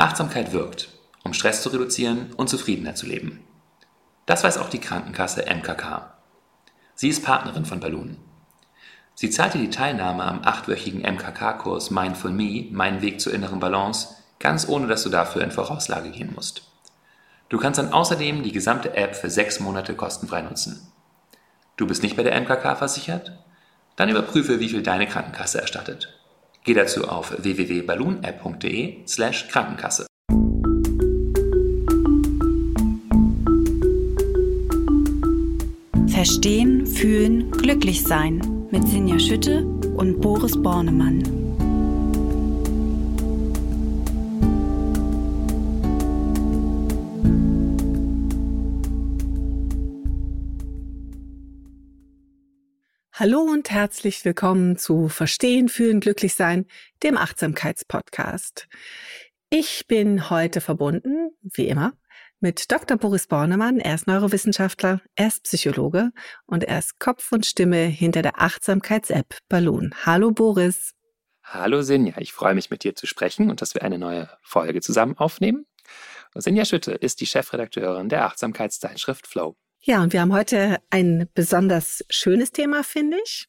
Achtsamkeit wirkt, um Stress zu reduzieren und zufriedener zu leben. Das weiß auch die Krankenkasse MKK. Sie ist Partnerin von Balloon. Sie zahlte die Teilnahme am 8-wöchigen MKK-Kurs Mindful Me, Mein Weg zur inneren Balance, ganz ohne, dass du dafür in Vorauslage gehen musst. Du kannst dann außerdem die gesamte App für 6 Monate kostenfrei nutzen. Du bist nicht bei der MKK versichert? Dann überprüfe, wie viel deine Krankenkasse erstattet. Geh dazu auf www.balloonapp.de/Krankenkasse. Verstehen, fühlen, glücklich sein mit Sinja Schütte und Boris Bornemann. Hallo und herzlich willkommen zu Verstehen, Fühlen, Glücklichsein, dem Achtsamkeitspodcast. Ich bin heute verbunden, wie immer, mit Dr. Boris Bornemann. Er ist Neurowissenschaftler, er ist Psychologe und er ist Kopf und Stimme hinter der Achtsamkeits-App Balloon. Hallo Boris. Hallo Sinja, ich freue mich, mit dir zu sprechen und dass wir eine neue Folge zusammen aufnehmen. Sinja Schütte ist die Chefredakteurin der Achtsamkeitszeitschrift Flow. Ja, und wir haben heute ein besonders schönes Thema, finde ich.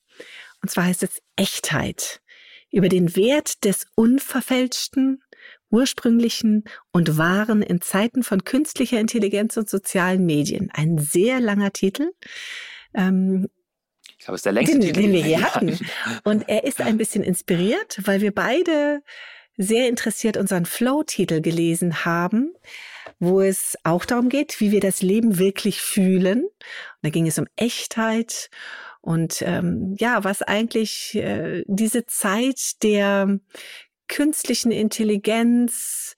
Und zwar heißt es Echtheit. Über den Wert des Unverfälschten, Ursprünglichen und Wahren in Zeiten von künstlicher Intelligenz und sozialen Medien. Ein sehr langer Titel. Ich glaube, es ist der längste Titel, den wir hier hatten. Und er ist ein bisschen inspiriert, weil wir beide sehr interessiert unseren Flow-Titel gelesen haben, wo es auch darum geht, wie wir das Leben wirklich fühlen. Und da ging es um Echtheit und was eigentlich diese Zeit der künstlichen Intelligenz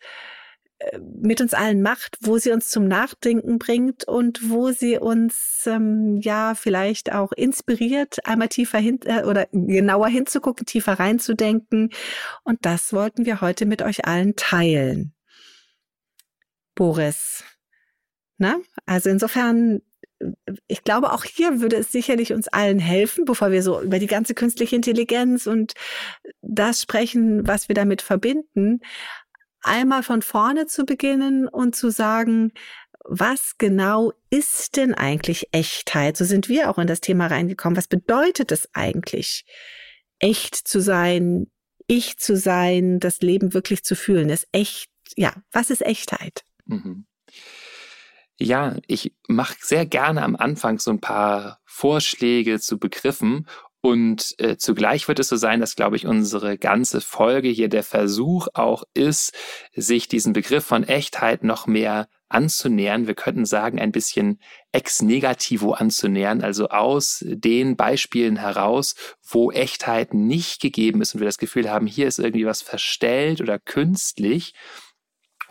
mit uns allen macht, wo sie uns zum Nachdenken bringt und wo sie uns vielleicht auch inspiriert, einmal tiefer oder genauer hinzugucken, tiefer reinzudenken. Und das wollten wir heute mit euch allen teilen. Boris, ne? Also insofern, ich glaube, auch hier würde es sicherlich uns allen helfen, bevor wir so über die ganze künstliche Intelligenz und das sprechen, was wir damit verbinden, einmal von vorne zu beginnen und zu sagen, was genau ist denn eigentlich Echtheit? So sind wir auch in das Thema reingekommen. Was bedeutet es eigentlich, echt zu sein, ich zu sein, das Leben wirklich zu fühlen? Was ist Echtheit? Mhm. Ja, ich mache sehr gerne am Anfang so ein paar Vorschläge zu Begriffen und zugleich wird es so sein, dass, glaube ich, unsere ganze Folge hier der Versuch auch ist, sich diesen Begriff von Echtheit noch mehr anzunähern. Wir könnten sagen, ein bisschen ex negativo anzunähern, also aus den Beispielen heraus, wo Echtheit nicht gegeben ist und wir das Gefühl haben, hier ist irgendwie was verstellt oder künstlich.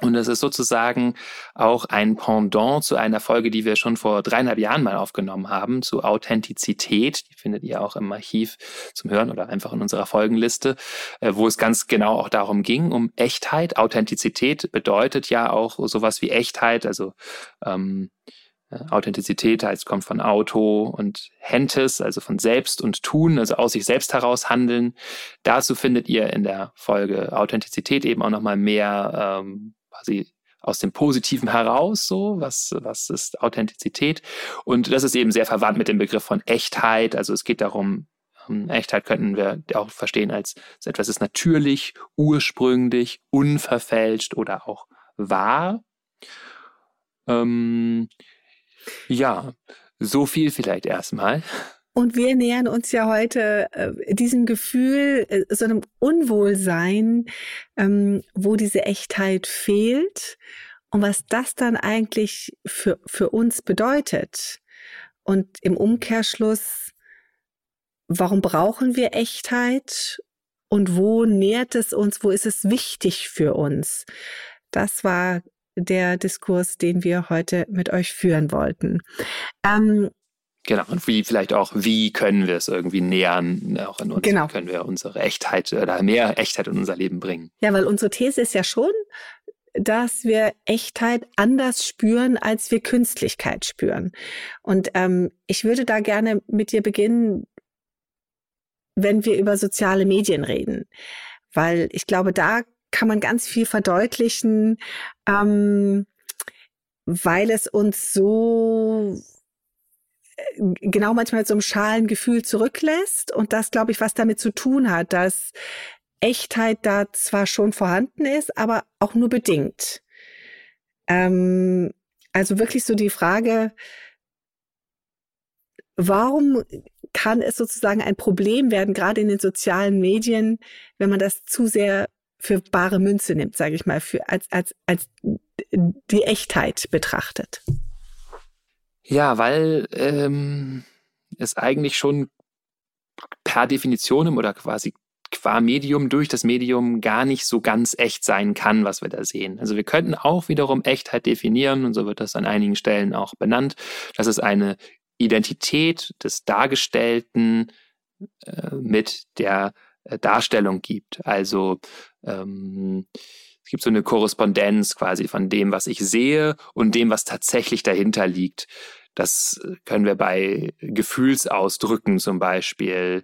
Und das ist sozusagen auch ein Pendant zu einer Folge, die wir schon vor 3,5 Jahren mal aufgenommen haben, zu Authentizität. Die findet ihr auch im Archiv zum Hören oder einfach in unserer Folgenliste, wo es ganz genau auch darum ging, um Echtheit. Authentizität bedeutet ja auch sowas wie Echtheit, also Authentizität heißt, kommt von Auto und Hentes, also von selbst und tun, also aus sich selbst heraus handeln. Dazu findet ihr in der Folge Authentizität eben auch nochmal mehr quasi aus dem Positiven heraus, so, was ist Authentizität? Und das ist eben sehr verwandt mit dem Begriff von Echtheit. Also es geht darum, Echtheit könnten wir auch verstehen als etwas ist natürlich, ursprünglich, unverfälscht oder auch wahr. Ja, so viel vielleicht erstmal. Und wir nähern uns ja heute diesem Gefühl, so einem Unwohlsein, wo diese Echtheit fehlt und was das dann eigentlich für uns bedeutet. Und im Umkehrschluss, warum brauchen wir Echtheit und wo nährt es uns, wo ist es wichtig für uns? Das war der Diskurs, den wir heute mit euch führen wollten. Genau, und wie können wir es irgendwie nähern, auch in uns, genau. Können wir unsere Echtheit oder mehr Echtheit in unser Leben bringen. Ja, weil unsere These ist ja schon, dass wir Echtheit anders spüren, als wir Künstlichkeit spüren. Und ich würde da gerne mit dir beginnen, wenn wir über soziale Medien reden, weil ich glaube, da kann man ganz viel verdeutlichen, weil es uns so genau manchmal so im Schalengefühl zurücklässt. Und das, glaube ich, was damit zu tun hat, dass Echtheit da zwar schon vorhanden ist, aber auch nur bedingt. Also wirklich so die Frage, warum kann es sozusagen ein Problem werden, gerade in den sozialen Medien, wenn man das zu sehr für bare Münze nimmt, sage ich mal, für als die Echtheit betrachtet? Ja, weil es eigentlich schon per Definition oder quasi qua Medium durch das Medium gar nicht so ganz echt sein kann, was wir da sehen. Also wir könnten auch wiederum Echtheit definieren, und so wird das an einigen Stellen auch benannt, dass es eine Identität des Dargestellten mit der Darstellung gibt. Also es gibt so eine Korrespondenz quasi von dem, was ich sehe, und dem, was tatsächlich dahinter liegt. Das können wir bei Gefühlsausdrücken zum Beispiel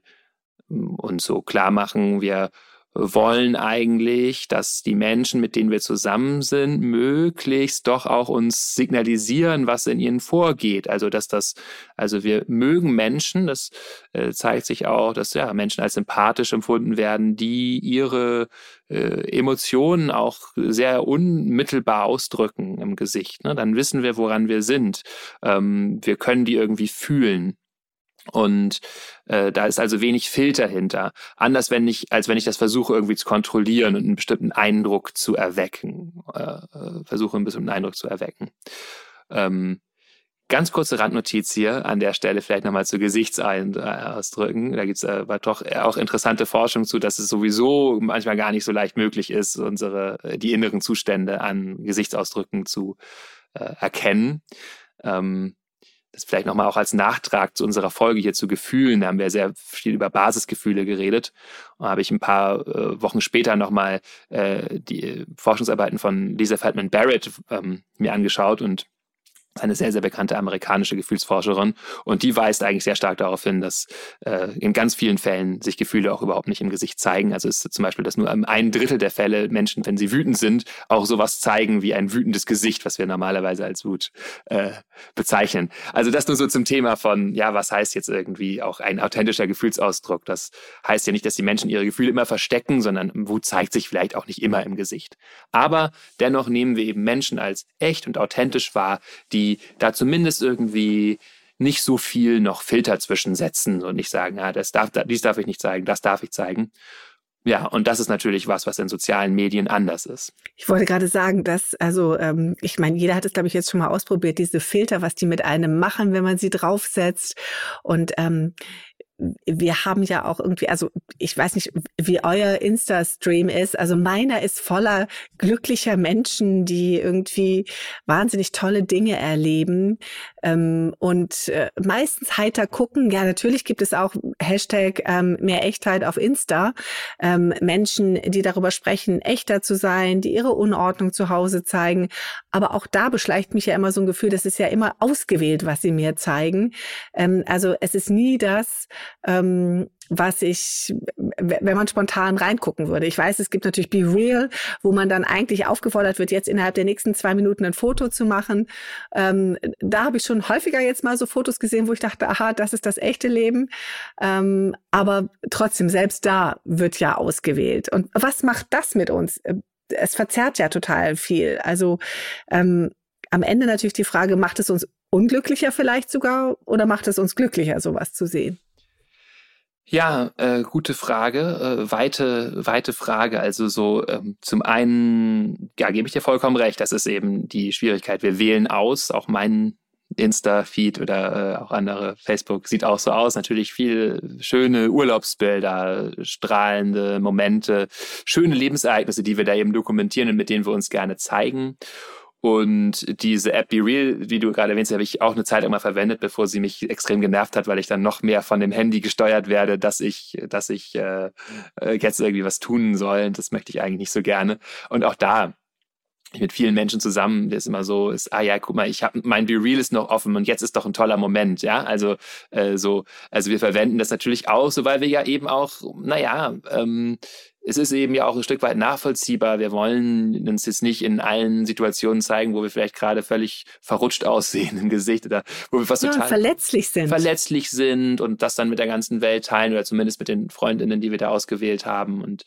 uns so klar machen. Wir wollen eigentlich, dass die Menschen, mit denen wir zusammen sind, möglichst doch auch uns signalisieren, was in ihnen vorgeht. Also also wir mögen Menschen, das zeigt sich auch, dass ja Menschen als empathisch empfunden werden, die ihre Emotionen auch sehr unmittelbar ausdrücken im Gesicht. Ne? Dann wissen wir, woran wir sind. Wir können die irgendwie fühlen. Und da ist also wenig Filter hinter. Anders, als wenn ich das versuche, irgendwie zu kontrollieren und einen bestimmten Eindruck zu erwecken. Ganz kurze Randnotiz hier an der Stelle, vielleicht nochmal zu Gesichtsausdrücken. Da gibt es aber doch auch interessante Forschung zu, dass es sowieso manchmal gar nicht so leicht möglich ist, die inneren Zustände an Gesichtsausdrücken zu erkennen. Das vielleicht nochmal auch als Nachtrag zu unserer Folge hier zu Gefühlen. Da haben wir sehr viel über Basisgefühle geredet. Da habe ich ein paar Wochen später nochmal die Forschungsarbeiten von Lisa Feldman Barrett mir angeschaut, und eine sehr, sehr bekannte amerikanische Gefühlsforscherin. Und die weist eigentlich sehr stark darauf hin, dass in ganz vielen Fällen sich Gefühle auch überhaupt nicht im Gesicht zeigen. Also ist zum Beispiel, dass nur ein Drittel der Fälle Menschen, wenn sie wütend sind, auch sowas zeigen wie ein wütendes Gesicht, was wir normalerweise als Wut bezeichnen. Also das nur so zum Thema von, ja, was heißt jetzt irgendwie auch ein authentischer Gefühlsausdruck? Das heißt ja nicht, dass die Menschen ihre Gefühle immer verstecken, sondern Wut zeigt sich vielleicht auch nicht immer im Gesicht. Aber dennoch nehmen wir eben Menschen als echt und authentisch wahr, die da zumindest irgendwie nicht so viel noch Filter zwischensetzen und nicht sagen, ja, dies darf ich nicht zeigen, das darf ich zeigen. Ja, und das ist natürlich was in sozialen Medien anders ist. Ich wollte gerade sagen, ich meine, jeder hat es, glaube ich, jetzt schon mal ausprobiert, diese Filter, was die mit einem machen, wenn man sie draufsetzt. Und wir haben ja auch irgendwie, also ich weiß nicht, wie euer Insta-Stream ist, also meiner ist voller glücklicher Menschen, die irgendwie wahnsinnig tolle Dinge erleben und meistens heiter gucken. Ja, natürlich gibt es auch Hashtag mehr Echtheit auf Insta. Menschen, die darüber sprechen, echter zu sein, die ihre Unordnung zu Hause zeigen. Aber auch da beschleicht mich ja immer so ein Gefühl, das ist ja immer ausgewählt, was sie mir zeigen. Also es ist nie das, was ich, wenn man spontan reingucken würde. Ich weiß, es gibt natürlich Be Real, wo man dann eigentlich aufgefordert wird, jetzt innerhalb der nächsten 2 Minuten ein Foto zu machen. Da habe ich schon häufiger jetzt mal so Fotos gesehen, wo ich dachte, aha, das ist das echte Leben. Aber trotzdem, selbst da wird ja ausgewählt. Und was macht das mit uns? Es verzerrt ja total viel. Also am Ende natürlich die Frage, macht es uns unglücklicher vielleicht sogar oder macht es uns glücklicher, sowas zu sehen? Ja, gute Frage, weite Frage. Also so zum einen, ja, gebe ich dir vollkommen recht, das ist eben die Schwierigkeit. Wir wählen aus, auch meinen Insta-Feed oder auch andere, Facebook sieht auch so aus. Natürlich viele schöne Urlaubsbilder, strahlende Momente, schöne Lebensereignisse, die wir da eben dokumentieren und mit denen wir uns gerne zeigen. Und diese App Be Real, die du gerade erwähnst, habe ich auch eine Zeit immer verwendet, bevor sie mich extrem genervt hat, weil ich dann noch mehr von dem Handy gesteuert werde, dass ich jetzt irgendwie was tun soll. Das möchte ich eigentlich nicht so gerne. Und auch da mit vielen Menschen zusammen, der ist immer so, guck mal, ich habe mein Be Real ist noch offen und jetzt ist doch ein toller Moment, ja, also wir verwenden das natürlich auch so, weil wir ja eben auch, es ist eben ja auch ein Stück weit nachvollziehbar. Wir wollen uns jetzt nicht in allen Situationen zeigen, wo wir vielleicht gerade völlig verrutscht aussehen im Gesicht oder wo wir fast total verletzlich sind und das dann mit der ganzen Welt teilen oder zumindest mit den Freundinnen, die wir da ausgewählt haben. Und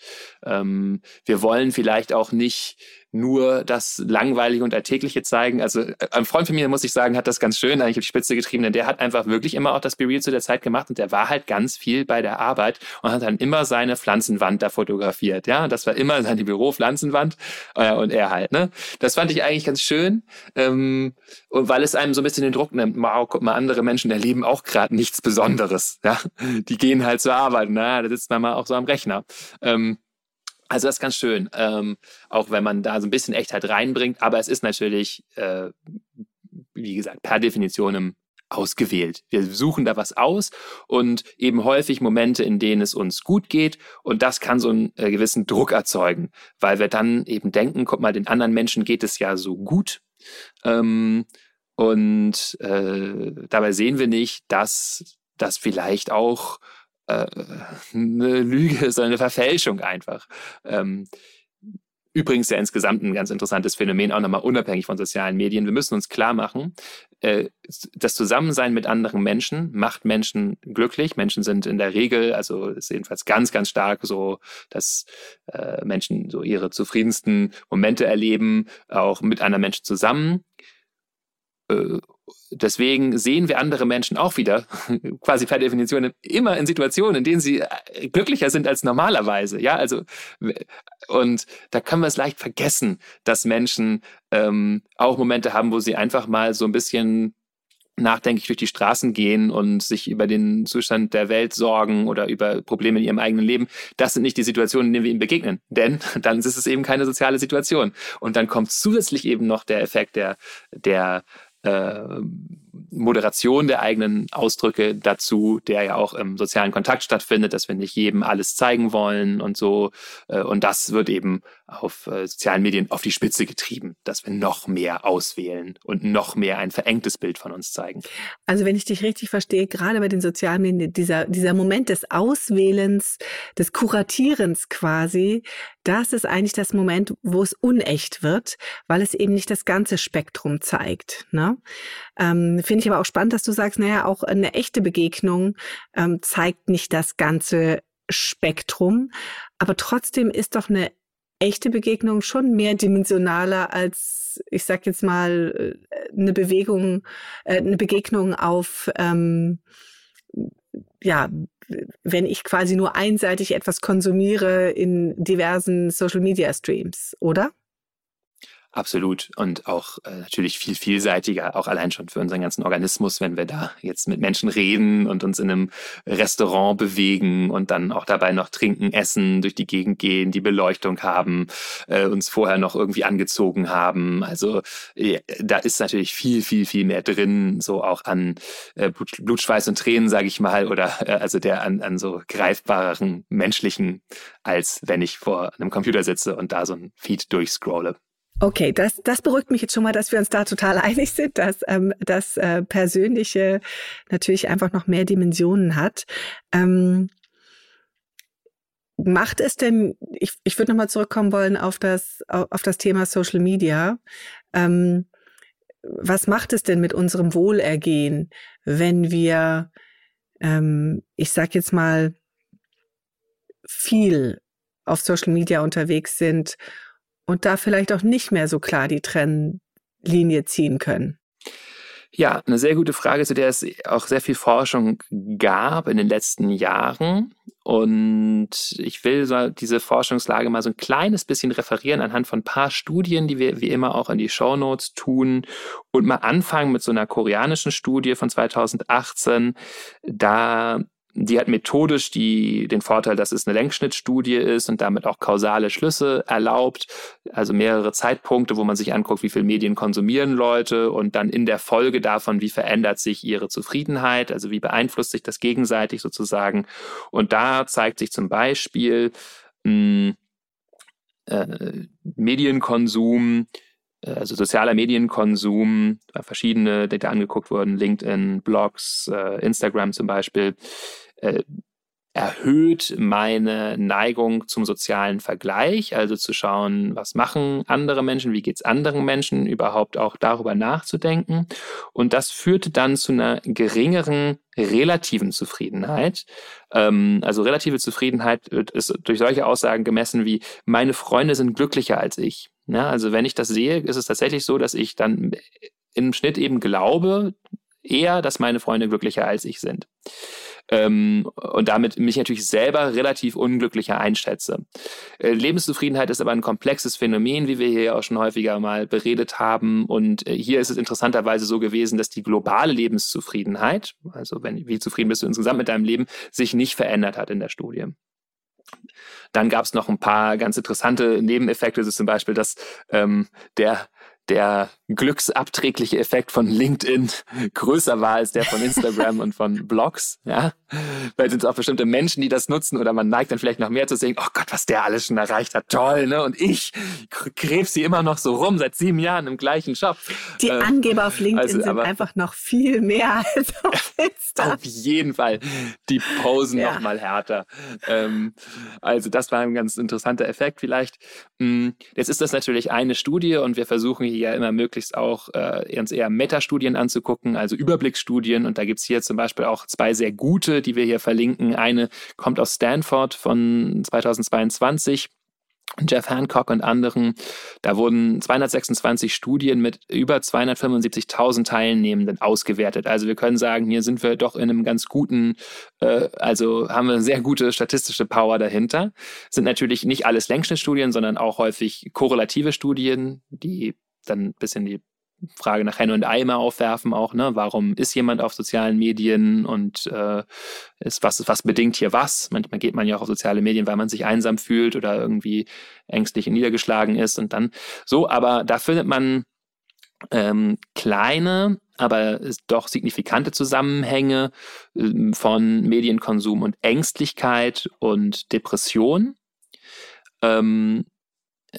wir wollen vielleicht auch nicht nur das Langweilige und Alltägliche zeigen. Also ein Freund von mir, muss ich sagen, hat das ganz schön eigentlich auf die Spitze getrieben, denn der hat einfach wirklich immer auch das Be-Real zu der Zeit gemacht und der war halt ganz viel bei der Arbeit und hat dann immer seine Pflanzenwand da fotografiert. Ja, das war immer seine Büropflanzenwand und er halt. Ne? Das fand ich eigentlich ganz schön, und weil es einem so ein bisschen den Druck nimmt, wow, guck mal, andere Menschen erleben auch gerade nichts Besonderes. Ja? Die gehen halt zur Arbeit, na, da sitzt man mal auch so am Rechner. Also das ist ganz schön, auch wenn man da so ein bisschen Echtheit reinbringt. Aber es ist natürlich, wie gesagt, per Definition ausgewählt. Wir suchen da was aus und eben häufig Momente, in denen es uns gut geht. Und das kann so einen gewissen Druck erzeugen, weil wir dann eben denken, guck mal, den anderen Menschen geht es ja so gut. Dabei sehen wir nicht, dass das vielleicht auch eine Lüge ist, eine Verfälschung einfach. Übrigens ja insgesamt ein ganz interessantes Phänomen, auch nochmal unabhängig von sozialen Medien. Wir müssen uns klar machen, das Zusammensein mit anderen Menschen macht Menschen glücklich. Menschen sind in der Regel, also ist jedenfalls ganz, ganz stark so, dass Menschen so ihre zufriedensten Momente erleben, auch mit anderen Menschen zusammen. Deswegen sehen wir andere Menschen auch wieder, quasi per Definition, immer in Situationen, in denen sie glücklicher sind als normalerweise. Ja, also, und da können wir es leicht vergessen, dass Menschen auch Momente haben, wo sie einfach mal so ein bisschen nachdenklich durch die Straßen gehen und sich über den Zustand der Welt sorgen oder über Probleme in ihrem eigenen Leben. Das sind nicht die Situationen, in denen wir ihnen begegnen. Denn dann ist es eben keine soziale Situation. Und dann kommt zusätzlich eben noch der Effekt der Moderation der eigenen Ausdrücke dazu, der ja auch im sozialen Kontakt stattfindet, dass wir nicht jedem alles zeigen wollen und so. Und das wird eben auf sozialen Medien auf die Spitze getrieben, dass wir noch mehr auswählen und noch mehr ein verengtes Bild von uns zeigen. Also wenn ich dich richtig verstehe, gerade bei den sozialen Medien, dieser Moment des Auswählens, des Kuratierens quasi, das ist eigentlich das Moment, wo es unecht wird, weil es eben nicht das ganze Spektrum zeigt. Ne? Finde ich aber auch spannend, dass du sagst, naja, auch eine echte Begegnung zeigt nicht das ganze Spektrum, aber trotzdem ist doch eine echte Begegnung schon mehrdimensionaler als, ich sag jetzt mal, eine Begegnung auf, wenn ich quasi nur einseitig etwas konsumiere in diversen Social-Media-Streams, oder? Absolut. Und auch natürlich viel vielseitiger, auch allein schon für unseren ganzen Organismus, wenn wir da jetzt mit Menschen reden und uns in einem Restaurant bewegen und dann auch dabei noch trinken, essen, durch die Gegend gehen, die Beleuchtung haben, uns vorher noch irgendwie angezogen haben. Also da ist natürlich viel, viel, viel mehr drin, so auch an Blut, Schweiß und Tränen, sage ich mal, oder also der an so greifbareren menschlichen, als wenn ich vor einem Computer sitze und da so ein Feed durchscrolle. Okay, das beruhigt mich jetzt schon mal, dass wir uns da total einig sind, dass das Persönliche natürlich einfach noch mehr Dimensionen hat. Macht es denn, ich würde nochmal zurückkommen wollen auf das Thema Social Media. Was macht es denn mit unserem Wohlergehen, wenn wir, ich sag jetzt mal, viel auf Social Media unterwegs sind und da vielleicht auch nicht mehr so klar die Trennlinie ziehen können? Ja, eine sehr gute Frage, zu der es auch sehr viel Forschung gab in den letzten Jahren. Und ich will so diese Forschungslage mal so ein kleines bisschen referieren anhand von ein paar Studien, die wir wie immer auch in die Shownotes tun. Und mal anfangen mit so einer koreanischen Studie von 2018. Die hat methodisch den Vorteil, dass es eine Längsschnittstudie ist und damit auch kausale Schlüsse erlaubt. Also mehrere Zeitpunkte, wo man sich anguckt, wie viel Medien konsumieren Leute und dann in der Folge davon, wie verändert sich ihre Zufriedenheit, also wie beeinflusst sich das gegenseitig sozusagen. Und da zeigt sich zum Beispiel Medienkonsum, also sozialer Medienkonsum, verschiedene, die da angeguckt wurden, LinkedIn, Blogs, Instagram zum Beispiel, erhöht meine Neigung zum sozialen Vergleich, also zu schauen, was machen andere Menschen, wie geht es anderen Menschen, überhaupt auch darüber nachzudenken. Und das führte dann zu einer geringeren relativen Zufriedenheit. Also relative Zufriedenheit ist durch solche Aussagen gemessen wie, meine Freunde sind glücklicher als ich. Ja, also wenn ich das sehe, ist es tatsächlich so, dass ich dann im Schnitt eben glaube, eher, dass meine Freunde glücklicher als ich sind. Und damit mich natürlich selber relativ unglücklicher einschätze. Lebenszufriedenheit ist aber ein komplexes Phänomen, wie wir hier auch schon häufiger mal beredet haben. Und hier ist es interessanterweise so gewesen, dass die globale Lebenszufriedenheit, also wie zufrieden bist du insgesamt mit deinem Leben, sich nicht verändert hat in der Studie. Dann gab es noch ein paar ganz interessante Nebeneffekte, das ist zum Beispiel, dass der glücksabträgliche Effekt von LinkedIn größer war als der von Instagram und von Blogs. Ja? Weil sind es auch bestimmte Menschen, die das nutzen, oder man neigt dann vielleicht noch mehr zu sehen, oh Gott, was der alles schon erreicht hat, toll, ne? Und ich krebs sie immer noch so rum, seit 7 Jahren im gleichen Job. Die Angeber auf LinkedIn sind einfach noch viel mehr als auf Instagram. Auf jeden Fall. Die posen noch mal härter. Also das war ein ganz interessanter Effekt vielleicht. Jetzt ist das natürlich eine Studie und wir versuchen hier ja immer möglichst auch uns eher Metastudien anzugucken, also Überblicksstudien. Und da gibt es hier zum Beispiel auch 2 sehr gute, die wir hier verlinken. Eine kommt aus Stanford von 2022, Jeff Hancock und anderen. Da wurden 226 Studien mit über 275.000 Teilnehmenden ausgewertet. Also wir können sagen, hier sind wir doch in einem ganz guten, also haben wir eine sehr gute statistische Power dahinter. Sind natürlich nicht alles Längsschnittstudien, sondern auch häufig korrelative Studien, die dann ein bisschen die Frage nach Henne und Ei mal aufwerfen auch, ne? Warum ist jemand auf sozialen Medien und was bedingt hier was? Manchmal geht man ja auch auf soziale Medien, weil man sich einsam fühlt oder irgendwie ängstlich und niedergeschlagen ist und dann so. Aber da findet man kleine, aber doch signifikante Zusammenhänge von Medienkonsum und Ängstlichkeit und Depression.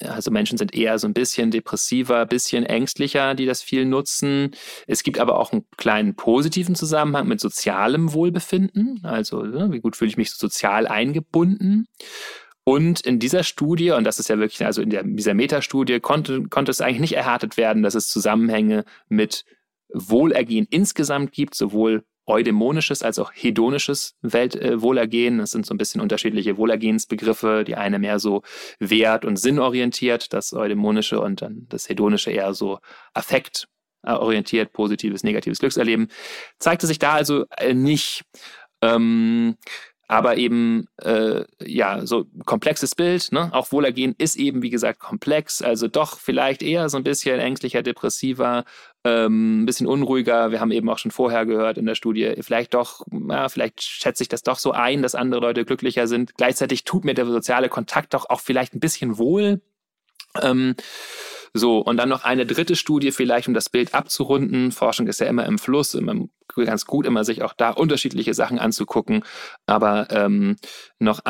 Also Menschen sind eher so ein bisschen depressiver, ein bisschen ängstlicher, die das viel nutzen. Es gibt aber auch einen kleinen positiven Zusammenhang mit sozialem Wohlbefinden. Also wie gut fühle ich mich sozial eingebunden? Und in dieser Studie, und das ist ja wirklich, also in dieser Metastudie, konnte es eigentlich nicht erhärtet werden, dass es Zusammenhänge mit Wohlergehen insgesamt gibt, sowohl eudämonisches als auch hedonisches Wohlergehen. Das sind so ein bisschen unterschiedliche Wohlergehensbegriffe. Die eine mehr so wert- und sinnorientiert, das eudämonische, und dann das hedonische eher so affektorientiert, positives, negatives Glückserleben. Zeigte sich da also nicht. Aber eben, so komplexes Bild, ne? Auch Wohlergehen ist eben, wie gesagt, komplex. Also doch vielleicht eher so ein bisschen ängstlicher, depressiver, ein bisschen unruhiger. Wir haben eben auch schon vorher gehört in der Studie, vielleicht schätze ich das doch so ein, dass andere Leute glücklicher sind. Gleichzeitig tut mir der soziale Kontakt doch auch vielleicht ein bisschen wohl. Und dann noch eine dritte Studie vielleicht, um das Bild abzurunden. Forschung ist ja immer im Fluss, immer ganz gut, immer sich auch da unterschiedliche Sachen anzugucken. Aber noch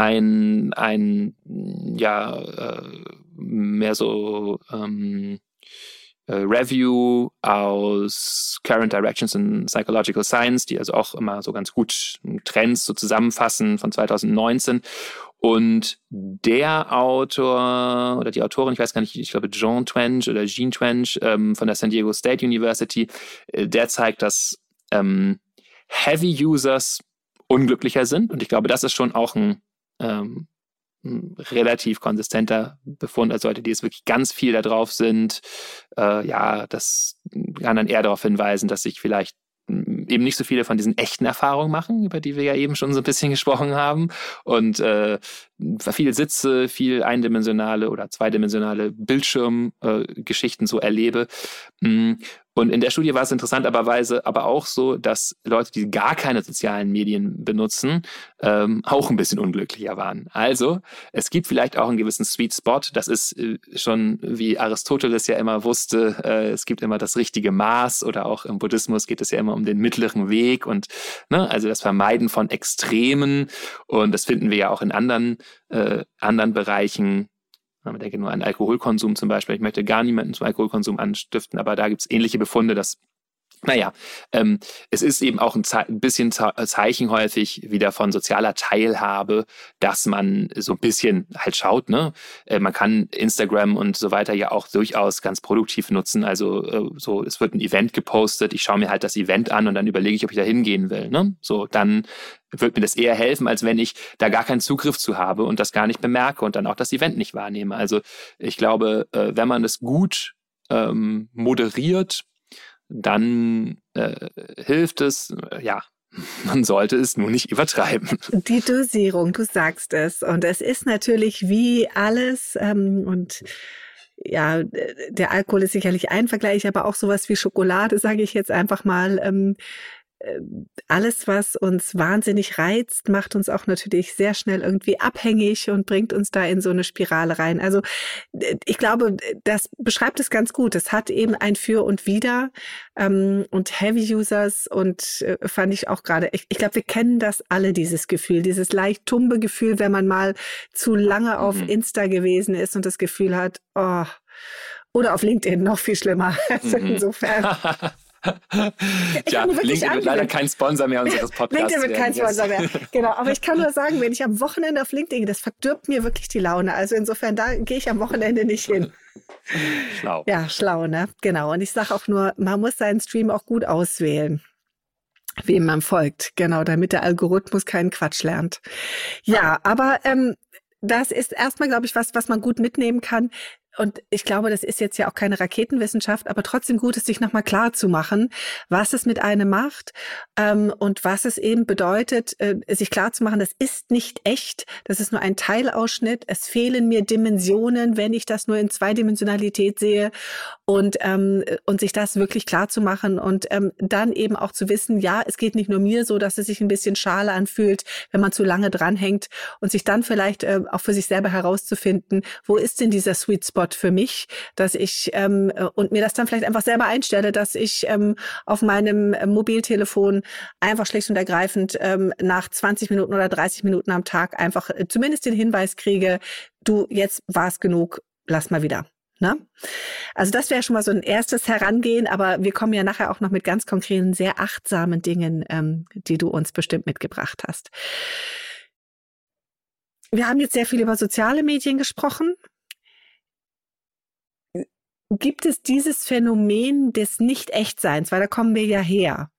Review aus Current Directions in Psychological Science, die also auch immer so ganz gut Trends so zusammenfassen, von 2019. Und der Autor oder die Autorin, ich weiß gar nicht, ich glaube Jean Twenge von der San Diego State University, der zeigt, dass Heavy Users unglücklicher sind. Und ich glaube, das ist schon auch ein relativ konsistenter Befund, als Leute, die jetzt wirklich ganz viel da drauf sind. Das kann dann eher darauf hinweisen, dass sich vielleicht eben nicht so viele von diesen echten Erfahrungen machen, über die wir ja eben schon so ein bisschen gesprochen haben. Und viel Sitze, viel eindimensionale oder zweidimensionale Bildschirmgeschichten so erlebe. Und in der Studie war es interessanterweise aber auch so, dass Leute, die gar keine sozialen Medien benutzen, auch ein bisschen unglücklicher waren. Also es gibt vielleicht auch einen gewissen Sweet Spot. Das ist schon, wie Aristoteles ja immer wusste, es gibt immer das richtige Maß, oder auch im Buddhismus geht es ja immer um den mittleren Weg und also das Vermeiden von Extremen. Und das finden wir ja auch in anderen Bereichen. Man denke nur an Alkoholkonsum zum Beispiel. Ich möchte gar niemanden zum Alkoholkonsum anstiften, aber da gibt es ähnliche Befunde, dass Naja, es ist eben auch ein bisschen Zeichen häufig wieder von sozialer Teilhabe, dass man so ein bisschen halt schaut, ne? Man kann Instagram und so weiter ja auch durchaus ganz produktiv nutzen. Also so, es wird ein Event gepostet, ich schaue mir halt das Event an und dann überlege ich, ob ich da hingehen will, ne? So, dann wird mir das eher helfen, als wenn ich da gar keinen Zugriff zu habe und das gar nicht bemerke und dann auch das Event nicht wahrnehme. Also ich glaube, wenn man das gut moderiert, dann hilft es, ja, man sollte es nur nicht übertreiben. Die Dosierung, du sagst es. Und es ist natürlich wie alles und ja, der Alkohol ist sicherlich ein Vergleich, aber auch sowas wie Schokolade, sage ich jetzt einfach mal. Alles, was uns wahnsinnig reizt, macht uns auch natürlich sehr schnell irgendwie abhängig und bringt uns da in so eine Spirale rein. Also ich glaube, das beschreibt es ganz gut. Es hat eben ein Für und Wider und Heavy Users und fand ich auch gerade, ich glaube, wir kennen das alle, dieses Gefühl, dieses leicht tumbe Gefühl, wenn man mal zu lange auf Insta gewesen ist und das Gefühl hat, oh, oder auf LinkedIn, noch viel schlimmer. Also insofern... Ja, LinkedIn wird leider kein Sponsor mehr unseres Podcasts. LinkedIn wird kein Sponsor mehr, genau. Aber ich kann nur sagen, wenn ich am Wochenende auf LinkedIn, das verdirbt mir wirklich die Laune. Also insofern, da gehe ich am Wochenende nicht hin. Schlau. Ja, schlau, ne? Genau. Und ich sage auch nur, man muss seinen Stream auch gut auswählen, wem man folgt. Genau, damit der Algorithmus keinen Quatsch lernt. Ja, aber das ist erstmal, glaube ich, was man gut mitnehmen kann. Und ich glaube, das ist jetzt ja auch keine Raketenwissenschaft, aber trotzdem gut ist, sich nochmal klar zu machen, was es mit einem macht und was es eben bedeutet, sich klar zu machen, das ist nicht echt, das ist nur ein Teilausschnitt, es fehlen mir Dimensionen, wenn ich das nur in Zweidimensionalität sehe und sich das wirklich klar zu machen und dann eben auch zu wissen, ja, es geht nicht nur mir so, dass es sich ein bisschen schale anfühlt, wenn man zu lange dranhängt und sich dann vielleicht auch für sich selber herauszufinden, wo ist denn dieser Sweet Spot für mich, dass ich und mir das dann vielleicht einfach selber einstelle, dass ich auf meinem Mobiltelefon einfach schlicht und ergreifend nach 20 Minuten oder 30 Minuten am Tag einfach zumindest den Hinweis kriege, du, jetzt war's genug, lass mal wieder. Ne? Also das wäre schon mal so ein erstes Herangehen, aber wir kommen ja nachher auch noch mit ganz konkreten, sehr achtsamen Dingen, die du uns bestimmt mitgebracht hast. Wir haben jetzt sehr viel über soziale Medien gesprochen. Gibt es dieses Phänomen des Nicht-Echtseins, weil da kommen wir ja her,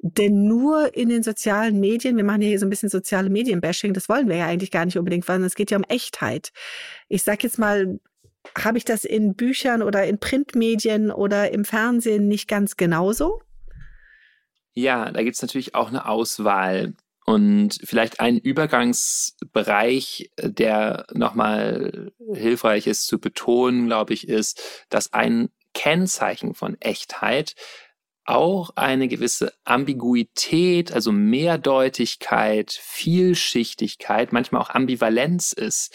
denn nur in den sozialen Medien, wir machen hier so ein bisschen soziale Medien-Bashing, das wollen wir ja eigentlich gar nicht unbedingt, weil es geht ja um Echtheit. Ich sage jetzt mal, habe ich das in Büchern oder in Printmedien oder im Fernsehen nicht ganz genauso? Ja, da gibt es natürlich auch eine Auswahl. Und vielleicht ein Übergangsbereich, der nochmal hilfreich ist zu betonen, glaube ich, ist, dass ein Kennzeichen von Echtheit auch eine gewisse Ambiguität, also Mehrdeutigkeit, Vielschichtigkeit, manchmal auch Ambivalenz ist.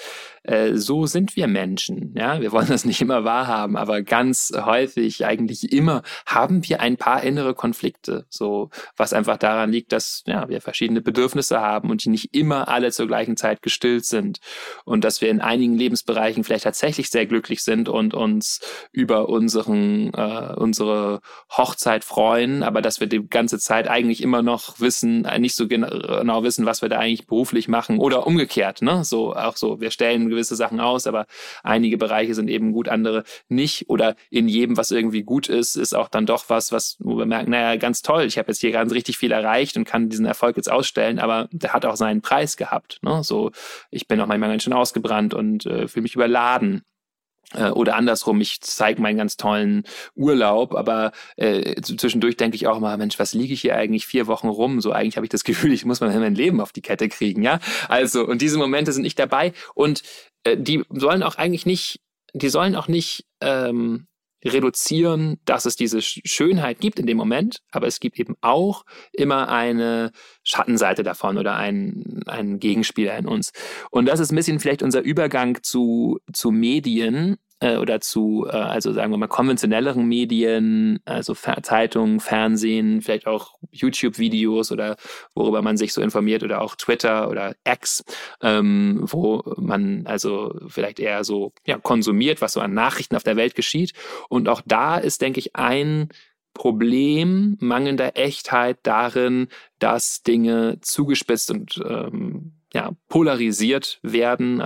So sind wir Menschen. Ja, wir wollen das nicht immer wahrhaben, aber ganz häufig, eigentlich immer, haben wir ein paar innere Konflikte. So, was einfach daran liegt, dass ja, wir verschiedene Bedürfnisse haben und die nicht immer alle zur gleichen Zeit gestillt sind. Und dass wir in einigen Lebensbereichen vielleicht tatsächlich sehr glücklich sind und uns über unsere Hochzeit freuen, aber dass wir die ganze Zeit eigentlich immer noch nicht so genau wissen, was wir da eigentlich beruflich machen oder umgekehrt, ne? So, auch so, wir stellen gewisse Sachen aus, aber einige Bereiche sind eben gut, andere nicht, oder in jedem, was irgendwie gut ist, ist auch dann doch was wir merken, naja, ganz toll, ich habe jetzt hier ganz richtig viel erreicht und kann diesen Erfolg jetzt ausstellen, aber der hat auch seinen Preis gehabt, ne? So, ich bin auch manchmal ganz schön ausgebrannt und fühle mich überladen. Oder andersrum, ich zeige meinen ganz tollen Urlaub, aber zwischendurch denke ich auch mal, Mensch, was liege ich hier eigentlich 4 Wochen rum? So, eigentlich habe ich das Gefühl, ich muss mal mein Leben auf die Kette kriegen, ja? Also, und diese Momente sind nicht dabei und die sollen auch nicht reduzieren, dass es diese Schönheit gibt in dem Moment, aber es gibt eben auch immer eine Schattenseite davon oder ein Gegenspieler in uns. Und das ist ein bisschen vielleicht unser Übergang zu Medien oder zu, also sagen wir mal, konventionelleren Medien, also Zeitungen, Fernsehen, vielleicht auch YouTube-Videos oder worüber man sich so informiert oder auch Twitter oder X, wo man also vielleicht eher so konsumiert, was so an Nachrichten auf der Welt geschieht. Und auch da ist, denke ich, ein Problem mangelnder Echtheit darin, dass Dinge zugespitzt und polarisiert werden,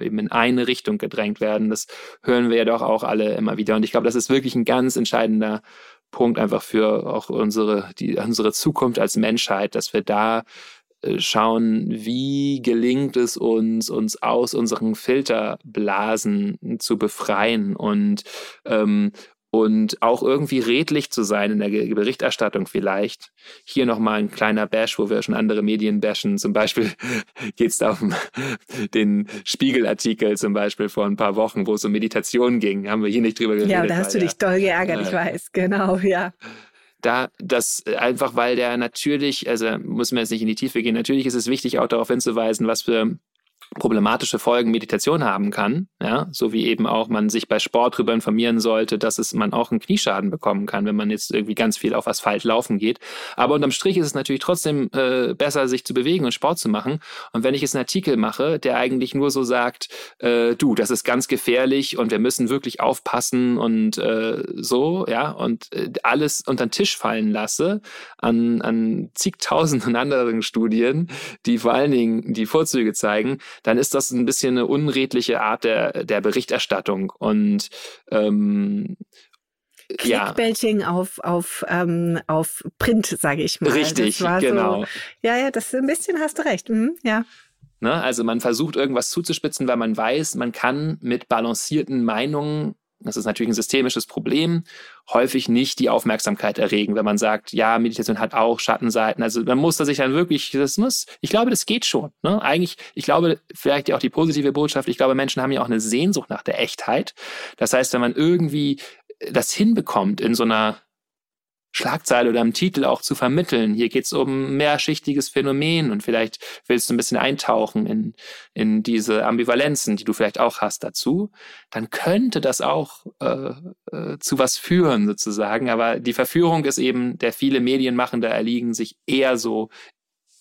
eben in eine Richtung gedrängt werden. Das hören wir ja doch auch alle immer wieder. Und ich glaube, das ist wirklich ein ganz entscheidender Punkt einfach für auch unsere Zukunft als Menschheit, dass wir da schauen, wie gelingt es uns aus unseren Filterblasen zu befreien und auch irgendwie redlich zu sein in der Berichterstattung vielleicht. Hier nochmal ein kleiner Bash, wo wir schon andere Medien bashen. Zum Beispiel geht es da auf den Spiegelartikel zum Beispiel vor ein paar Wochen, wo es um Meditation ging. Haben wir hier nicht drüber geredet. Ja, da hast du dich doll geärgert, ich weiß. Genau, ja. Weil der natürlich, also muss man jetzt nicht in die Tiefe gehen, natürlich ist es wichtig, auch darauf hinzuweisen, was für problematische Folgen Meditation haben kann, ja, so wie eben auch man sich bei Sport darüber informieren sollte, dass man auch einen Knieschaden bekommen kann, wenn man jetzt irgendwie ganz viel auf Asphalt laufen geht. Aber unterm Strich ist es natürlich trotzdem besser, sich zu bewegen und Sport zu machen. Und wenn ich jetzt einen Artikel mache, der eigentlich nur so sagt, das ist ganz gefährlich und wir müssen wirklich aufpassen und alles unter den Tisch fallen lasse an zigtausenden anderen Studien, die vor allen Dingen die Vorzüge zeigen, dann ist das ein bisschen eine unredliche Art der Berichterstattung und Clickbaiting auf Print, sage ich mal. Richtig, genau. So, das ist ein bisschen, hast du recht. Mhm, ja. Ne, also man versucht irgendwas zuzuspitzen, weil man weiß, man kann mit balancierten Meinungen, das ist natürlich ein systemisches Problem, häufig nicht die Aufmerksamkeit erregen, wenn man sagt, ja, Meditation hat auch Schattenseiten. Also man muss da sich dann wirklich, ich glaube, das geht schon. Ne? Eigentlich, ich glaube, vielleicht auch die positive Botschaft, ich glaube, Menschen haben ja auch eine Sehnsucht nach der Echtheit. Das heißt, wenn man irgendwie das hinbekommt, in so einer Schlagzeile oder im Titel auch zu vermitteln, hier geht es um ein mehrschichtiges Phänomen und vielleicht willst du ein bisschen eintauchen in diese Ambivalenzen, die du vielleicht auch hast dazu, dann könnte das auch zu was führen sozusagen. Aber die Verführung ist eben, der viele Medienmachende erliegen, sich eher so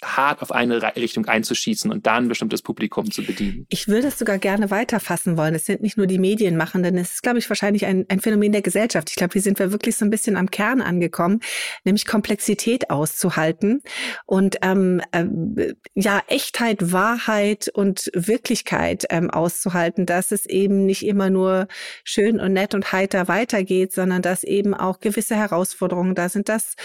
hart auf eine Richtung einzuschießen und dann ein bestimmtes Publikum zu bedienen. Ich würde das sogar gerne weiterfassen wollen. Es sind nicht nur die Medienmachenden, es ist, glaube ich, wahrscheinlich ein Phänomen der Gesellschaft. Ich glaube, hier sind wir wirklich so ein bisschen am Kern angekommen, nämlich Komplexität auszuhalten und Echtheit, Wahrheit und Wirklichkeit auszuhalten, dass es eben nicht immer nur schön und nett und heiter weitergeht, sondern dass eben auch gewisse Herausforderungen da sind, dass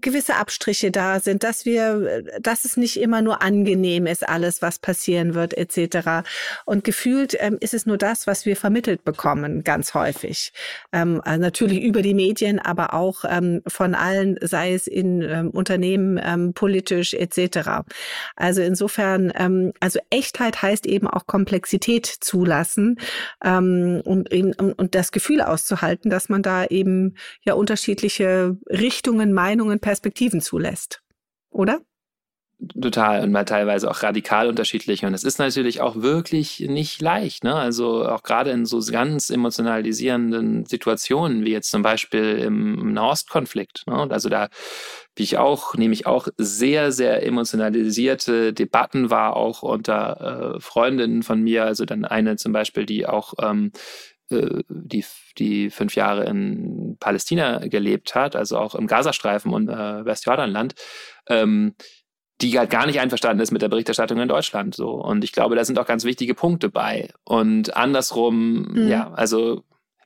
gewisse Abstriche da sind, dass es nicht immer nur angenehm ist, alles, was passieren wird, etc. Und gefühlt ist es nur das, was wir vermittelt bekommen, ganz häufig. Natürlich über die Medien, aber auch von allen, sei es in Unternehmen, politisch, etc. Also insofern, Echtheit heißt eben auch Komplexität zulassen und das Gefühl auszuhalten, dass man da eben unterschiedliche Richtungen, Meinungen, Perspektiven zulässt, oder? Total und mal teilweise auch radikal unterschiedlich. Und es ist natürlich auch wirklich nicht leicht, ne? Also auch gerade in so ganz emotionalisierenden Situationen, wie jetzt zum Beispiel im Nahostkonflikt, ne? Also da nehme ich auch sehr, sehr emotionalisierte Debatten wahr, auch unter Freundinnen von mir. Also dann eine zum Beispiel, die auch die 5 Jahre in Palästina gelebt hat, also auch im Gazastreifen und Westjordanland, die halt gar nicht einverstanden ist mit der Berichterstattung in Deutschland. So. Und ich glaube, da sind auch ganz wichtige Punkte bei. Und andersrum, wir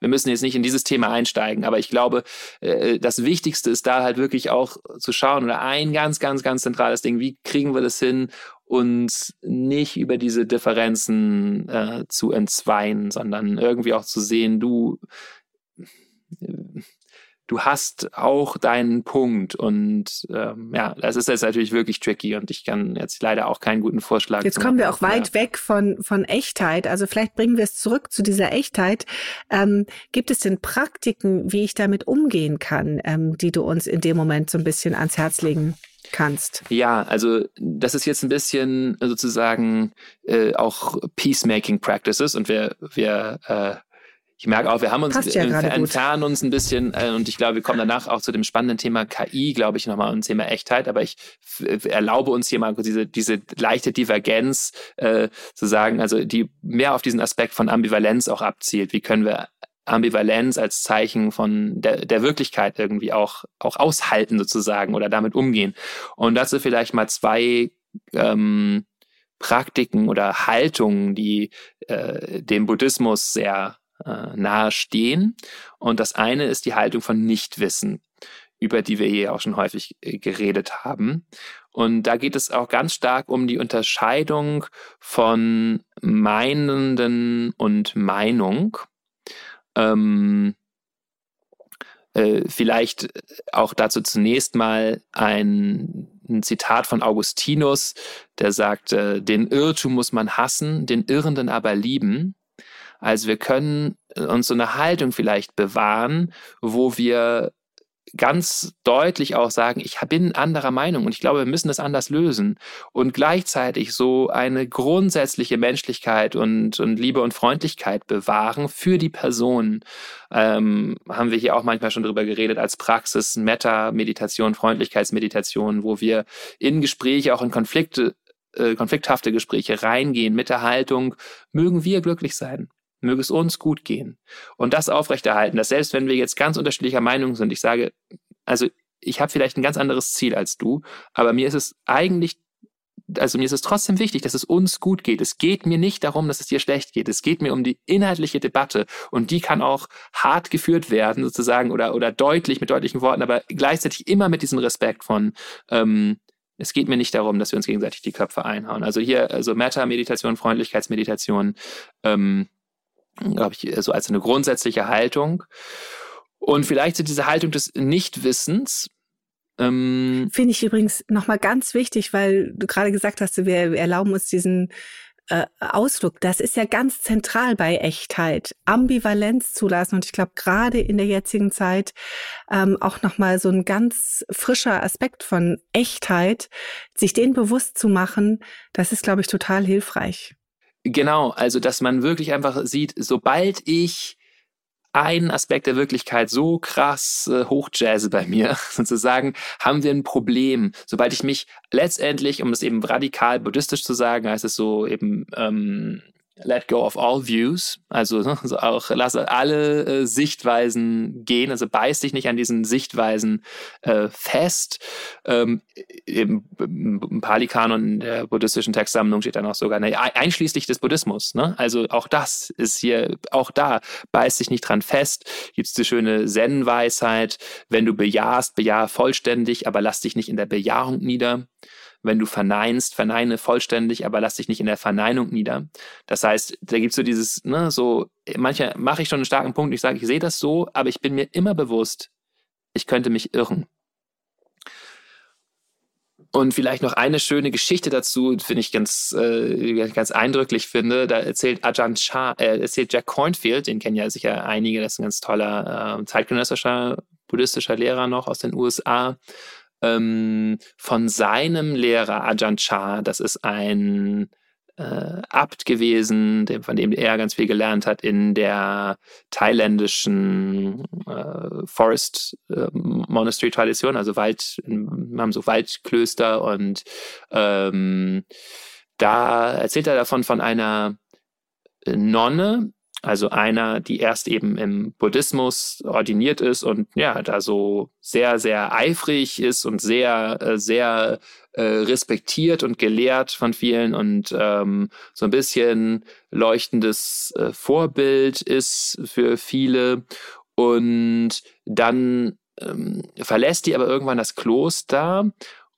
müssen jetzt nicht in dieses Thema einsteigen, aber ich glaube, das Wichtigste ist da halt wirklich auch zu schauen, oder ein ganz, ganz, ganz zentrales Ding, wie kriegen wir das hin, uns nicht über diese Differenzen zu entzweien, sondern irgendwie auch zu sehen, du hast auch deinen Punkt und das ist jetzt natürlich wirklich tricky und ich kann jetzt leider auch keinen guten Vorschlag. Jetzt kommen wir auch weit weg von Echtheit, also vielleicht bringen wir es zurück zu dieser Echtheit. Gibt es denn Praktiken, wie ich damit umgehen kann, die du uns in dem Moment so ein bisschen ans Herz legen kannst? Ja, also das ist jetzt ein bisschen sozusagen auch Peacemaking Practices und ich merke auch, wir haben uns entfernen uns ein bisschen und ich glaube, wir kommen danach auch zu dem spannenden Thema KI, glaube ich, nochmal und Thema Echtheit, aber ich erlaube uns hier mal diese leichte Divergenz zu sagen, also die mehr auf diesen Aspekt von Ambivalenz auch abzielt. Wie können wir Ambivalenz als Zeichen von der Wirklichkeit irgendwie auch aushalten sozusagen oder damit umgehen. Und dazu vielleicht mal zwei Praktiken oder Haltungen, die dem Buddhismus sehr nahe stehen. Und das eine ist die Haltung von Nichtwissen, über die wir hier auch schon häufig geredet haben. Und da geht es auch ganz stark um die Unterscheidung von Meinenden und Meinung. Vielleicht auch dazu zunächst mal ein Zitat von Augustinus, der sagt, den Irrtum muss man hassen, den Irrenden aber lieben. Also wir können uns so eine Haltung vielleicht bewahren, wo wir ganz deutlich auch sagen, ich bin anderer Meinung und ich glaube, wir müssen das anders lösen. Und gleichzeitig so eine grundsätzliche Menschlichkeit und Liebe und Freundlichkeit bewahren für die Person. Haben wir hier auch manchmal schon drüber geredet als Praxis, Metta-Meditation, Freundlichkeitsmeditation, wo wir in Gespräche, auch in konflikthafte Gespräche reingehen mit der Haltung, mögen wir glücklich sein. Möge es uns gut gehen. Und das aufrechterhalten, dass selbst wenn wir jetzt ganz unterschiedlicher Meinung sind, ich sage, also ich habe vielleicht ein ganz anderes Ziel als du, aber mir ist es eigentlich, also mir ist es trotzdem wichtig, dass es uns gut geht. Es geht mir nicht darum, dass es dir schlecht geht. Es geht mir um die inhaltliche Debatte und die kann auch hart geführt werden sozusagen oder deutlich mit deutlichen Worten, aber gleichzeitig immer mit diesem Respekt von es geht mir nicht darum, dass wir uns gegenseitig die Köpfe einhauen. Also hier, also Metta-Meditation, Freundlichkeitsmeditation, glaube ich, so als eine grundsätzliche Haltung. Und vielleicht so diese Haltung des Nichtwissens. Finde ich übrigens nochmal ganz wichtig, weil du gerade gesagt hast, wir erlauben uns diesen Ausdruck. Das ist ja ganz zentral bei Echtheit. Ambivalenz zulassen. Und ich glaube, gerade in der jetzigen Zeit auch nochmal so ein ganz frischer Aspekt von Echtheit, sich den bewusst zu machen, das ist, glaube ich, total hilfreich. Genau, also dass man wirklich einfach sieht, sobald ich einen Aspekt der Wirklichkeit so krass hochjazze bei mir, sozusagen, haben wir ein Problem. Sobald ich mich letztendlich, um es eben radikal buddhistisch zu sagen, heißt es so eben let go of all views, also auch lasse alle Sichtweisen gehen, also beiß dich nicht an diesen Sichtweisen fest. Im Pali-Kanon in der buddhistischen Textsammlung steht dann auch sogar, einschließlich des Buddhismus, ne? Also auch das ist hier, auch da, beiß dich nicht dran fest, gibt es die schöne Zen-Weisheit, wenn du bejahst, bejahe vollständig, aber lass dich nicht in der Bejahung nieder. Wenn du verneinst, verneine vollständig, aber lass dich nicht in der Verneinung nieder. Das heißt, da gibt's so dieses, ne, so, manchmal mache ich schon einen starken Punkt, ich sage, ich sehe das so, aber ich bin mir immer bewusst, ich könnte mich irren. Und vielleicht noch eine schöne Geschichte dazu, finde ich ganz eindrücklich finde. Da erzählt Ajahn Chah, erzählt Jack Cornfield, den kennen ja sicher einige, das ist ein ganz toller zeitgenössischer buddhistischer Lehrer noch aus den USA. Von seinem Lehrer Ajahn Chah, das ist ein Abt gewesen, von dem er ganz viel gelernt hat in der thailändischen Forest Monastery Tradition, also Wald, haben so Waldklöster und da erzählt er davon von einer Nonne, also einer, die erst eben im Buddhismus ordiniert ist und ja, da so sehr, sehr eifrig ist und sehr, sehr respektiert und gelehrt von vielen und so ein bisschen leuchtendes Vorbild ist für viele. Und dann verlässt die aber irgendwann das Kloster.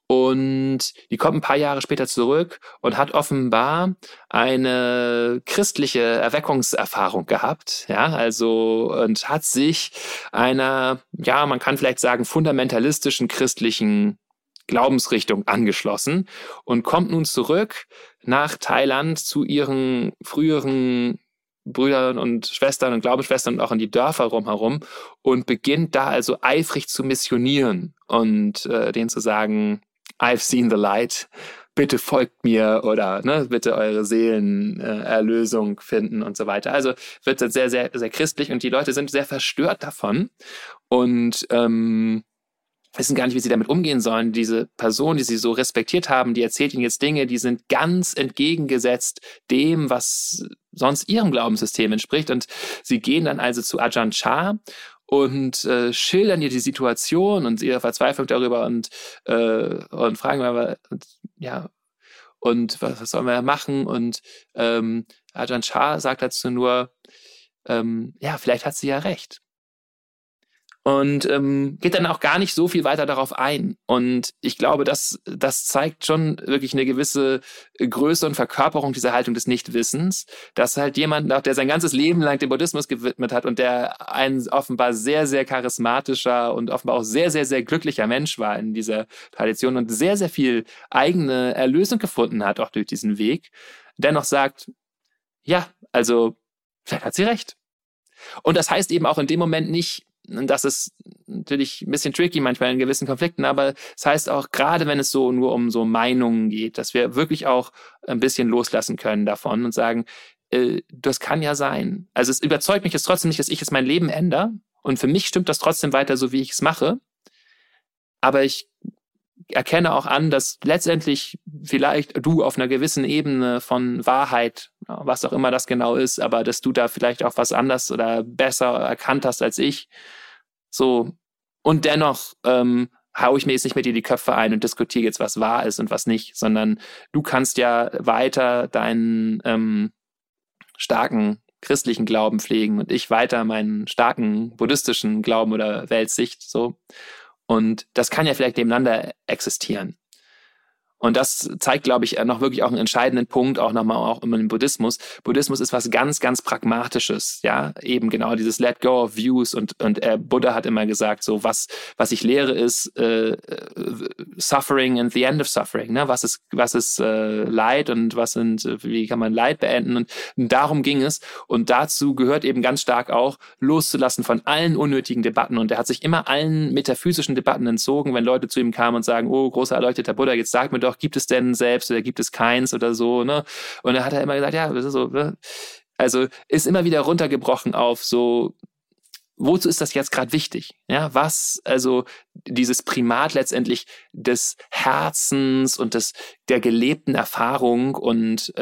Und die kommt ein paar Jahre später zurück und hat offenbar eine christliche Erweckungserfahrung gehabt, ja, also und hat sich einer, ja, man kann vielleicht sagen, fundamentalistischen christlichen Glaubensrichtung angeschlossen und kommt nun zurück nach Thailand zu ihren früheren Brüdern und Schwestern und Glaubensschwestern und auch in die Dörfer rumherum und beginnt da also eifrig zu missionieren und denen zu sagen, I've seen the light, bitte folgt mir oder ne, bitte eure Seelen Erlösung finden und so weiter. Also wird das sehr, sehr, sehr christlich und die Leute sind sehr verstört davon und wissen gar nicht, wie sie damit umgehen sollen. Diese Person, die sie so respektiert haben, die erzählt ihnen jetzt Dinge, die sind ganz entgegengesetzt dem, was sonst ihrem Glaubenssystem entspricht. Und sie gehen dann also zu Ajahn Chah und schildern ihr die Situation und ihre Verzweiflung darüber und fragen, was sollen wir machen? Und Ajahn Chah sagt dazu nur, vielleicht hat sie ja recht. Und geht dann auch gar nicht so viel weiter darauf ein. Und ich glaube, das zeigt schon wirklich eine gewisse Größe und Verkörperung dieser Haltung des Nichtwissens, dass halt jemand, der sein ganzes Leben lang dem Buddhismus gewidmet hat und der ein offenbar sehr, sehr charismatischer und offenbar auch sehr, sehr, sehr glücklicher Mensch war in dieser Tradition und sehr, sehr viel eigene Erlösung gefunden hat, auch durch diesen Weg, dennoch sagt, ja, also vielleicht hat sie recht. Und das heißt eben auch in dem Moment nicht, und das ist natürlich ein bisschen tricky manchmal in gewissen Konflikten, aber das heißt auch, gerade wenn es so nur um so Meinungen geht, dass wir wirklich auch ein bisschen loslassen können davon und sagen, das kann ja sein. Also es überzeugt mich jetzt trotzdem nicht, dass ich jetzt mein Leben ändere und für mich stimmt das trotzdem weiter, so wie ich es mache, aber ich erkenne auch an, dass letztendlich vielleicht du auf einer gewissen Ebene von Wahrheit, was auch immer das genau ist, aber dass du da vielleicht auch was anders oder besser erkannt hast als ich. So. Und dennoch haue ich mir jetzt nicht mit dir die Köpfe ein und diskutiere jetzt, was wahr ist und was nicht, sondern du kannst ja weiter deinen starken christlichen Glauben pflegen und ich weiter meinen starken buddhistischen Glauben oder Weltsicht, so. Und das kann ja vielleicht nebeneinander existieren. Und das zeigt, glaube ich, noch wirklich auch einen entscheidenden Punkt, auch nochmal auch im Buddhismus. Buddhismus ist was ganz, ganz Pragmatisches, ja, eben genau dieses Let go of views und Buddha hat immer gesagt, so was ich lehre ist Suffering and the end of suffering, ne? Was ist Leid und wie kann man Leid beenden? Und darum ging es. Und dazu gehört eben ganz stark auch loszulassen von allen unnötigen Debatten. Und er hat sich immer allen metaphysischen Debatten entzogen, wenn Leute zu ihm kamen und sagen, oh, großer erleuchteter Buddha, jetzt sag mir doch, gibt es denn selbst oder gibt es keins oder so, ne? Und da hat er immer gesagt, ja, so, also ist immer wieder runtergebrochen auf so, wozu ist das jetzt gerade wichtig? Ja, was, also dieses Primat letztendlich des Herzens und der gelebten Erfahrung und